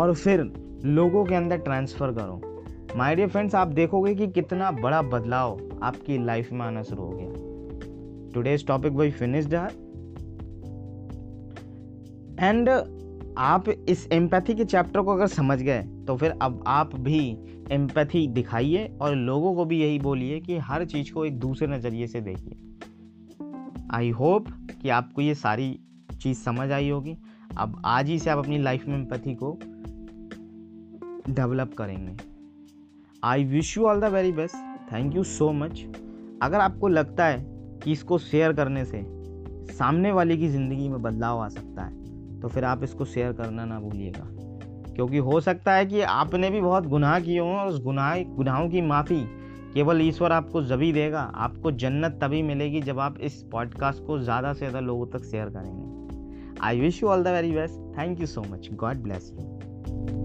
और फिर लोगों के अंदर ट्रांसफर करो। माय डियर फ्रेंड्स, आप देखोगे कि कितना बड़ा बदलाव आपकी लाइफ में आना शुरू हो गया। टुडेज टॉपिक वी फिनिश्ड है एंड आप इस एम्पैथी के चैप्टर को अगर समझ गए तो फिर अब आप भी एम्पैथी दिखाइए और लोगों को भी यही बोलिए कि हर चीज़ को एक दूसरे नज़रिए से देखिए। आई होप कि आपको ये सारी चीज़ समझ आई होगी। अब आज ही से आप अपनी लाइफ में एम्पैथी को डेवलप करेंगे। I wish you all the very best. Thank you so much. अगर आपको लगता है कि इसको शेयर करने से सामने वाले की ज़िंदगी में बदलाव आ सकता है तो फिर आप इसको शेयर करना ना भूलिएगा, क्योंकि हो सकता है कि आपने भी बहुत गुनाह किए हों और उस गुनाह गुनाहों की माफ़ी केवल ईश्वर आपको जभी देगा। आपको जन्नत तभी मिलेगी जब आप इस पॉडकास्ट को ज़्यादा से ज़्यादा लोगों तक शेयर करेंगे। I wish you all the very best. Thank you so much. God bless you.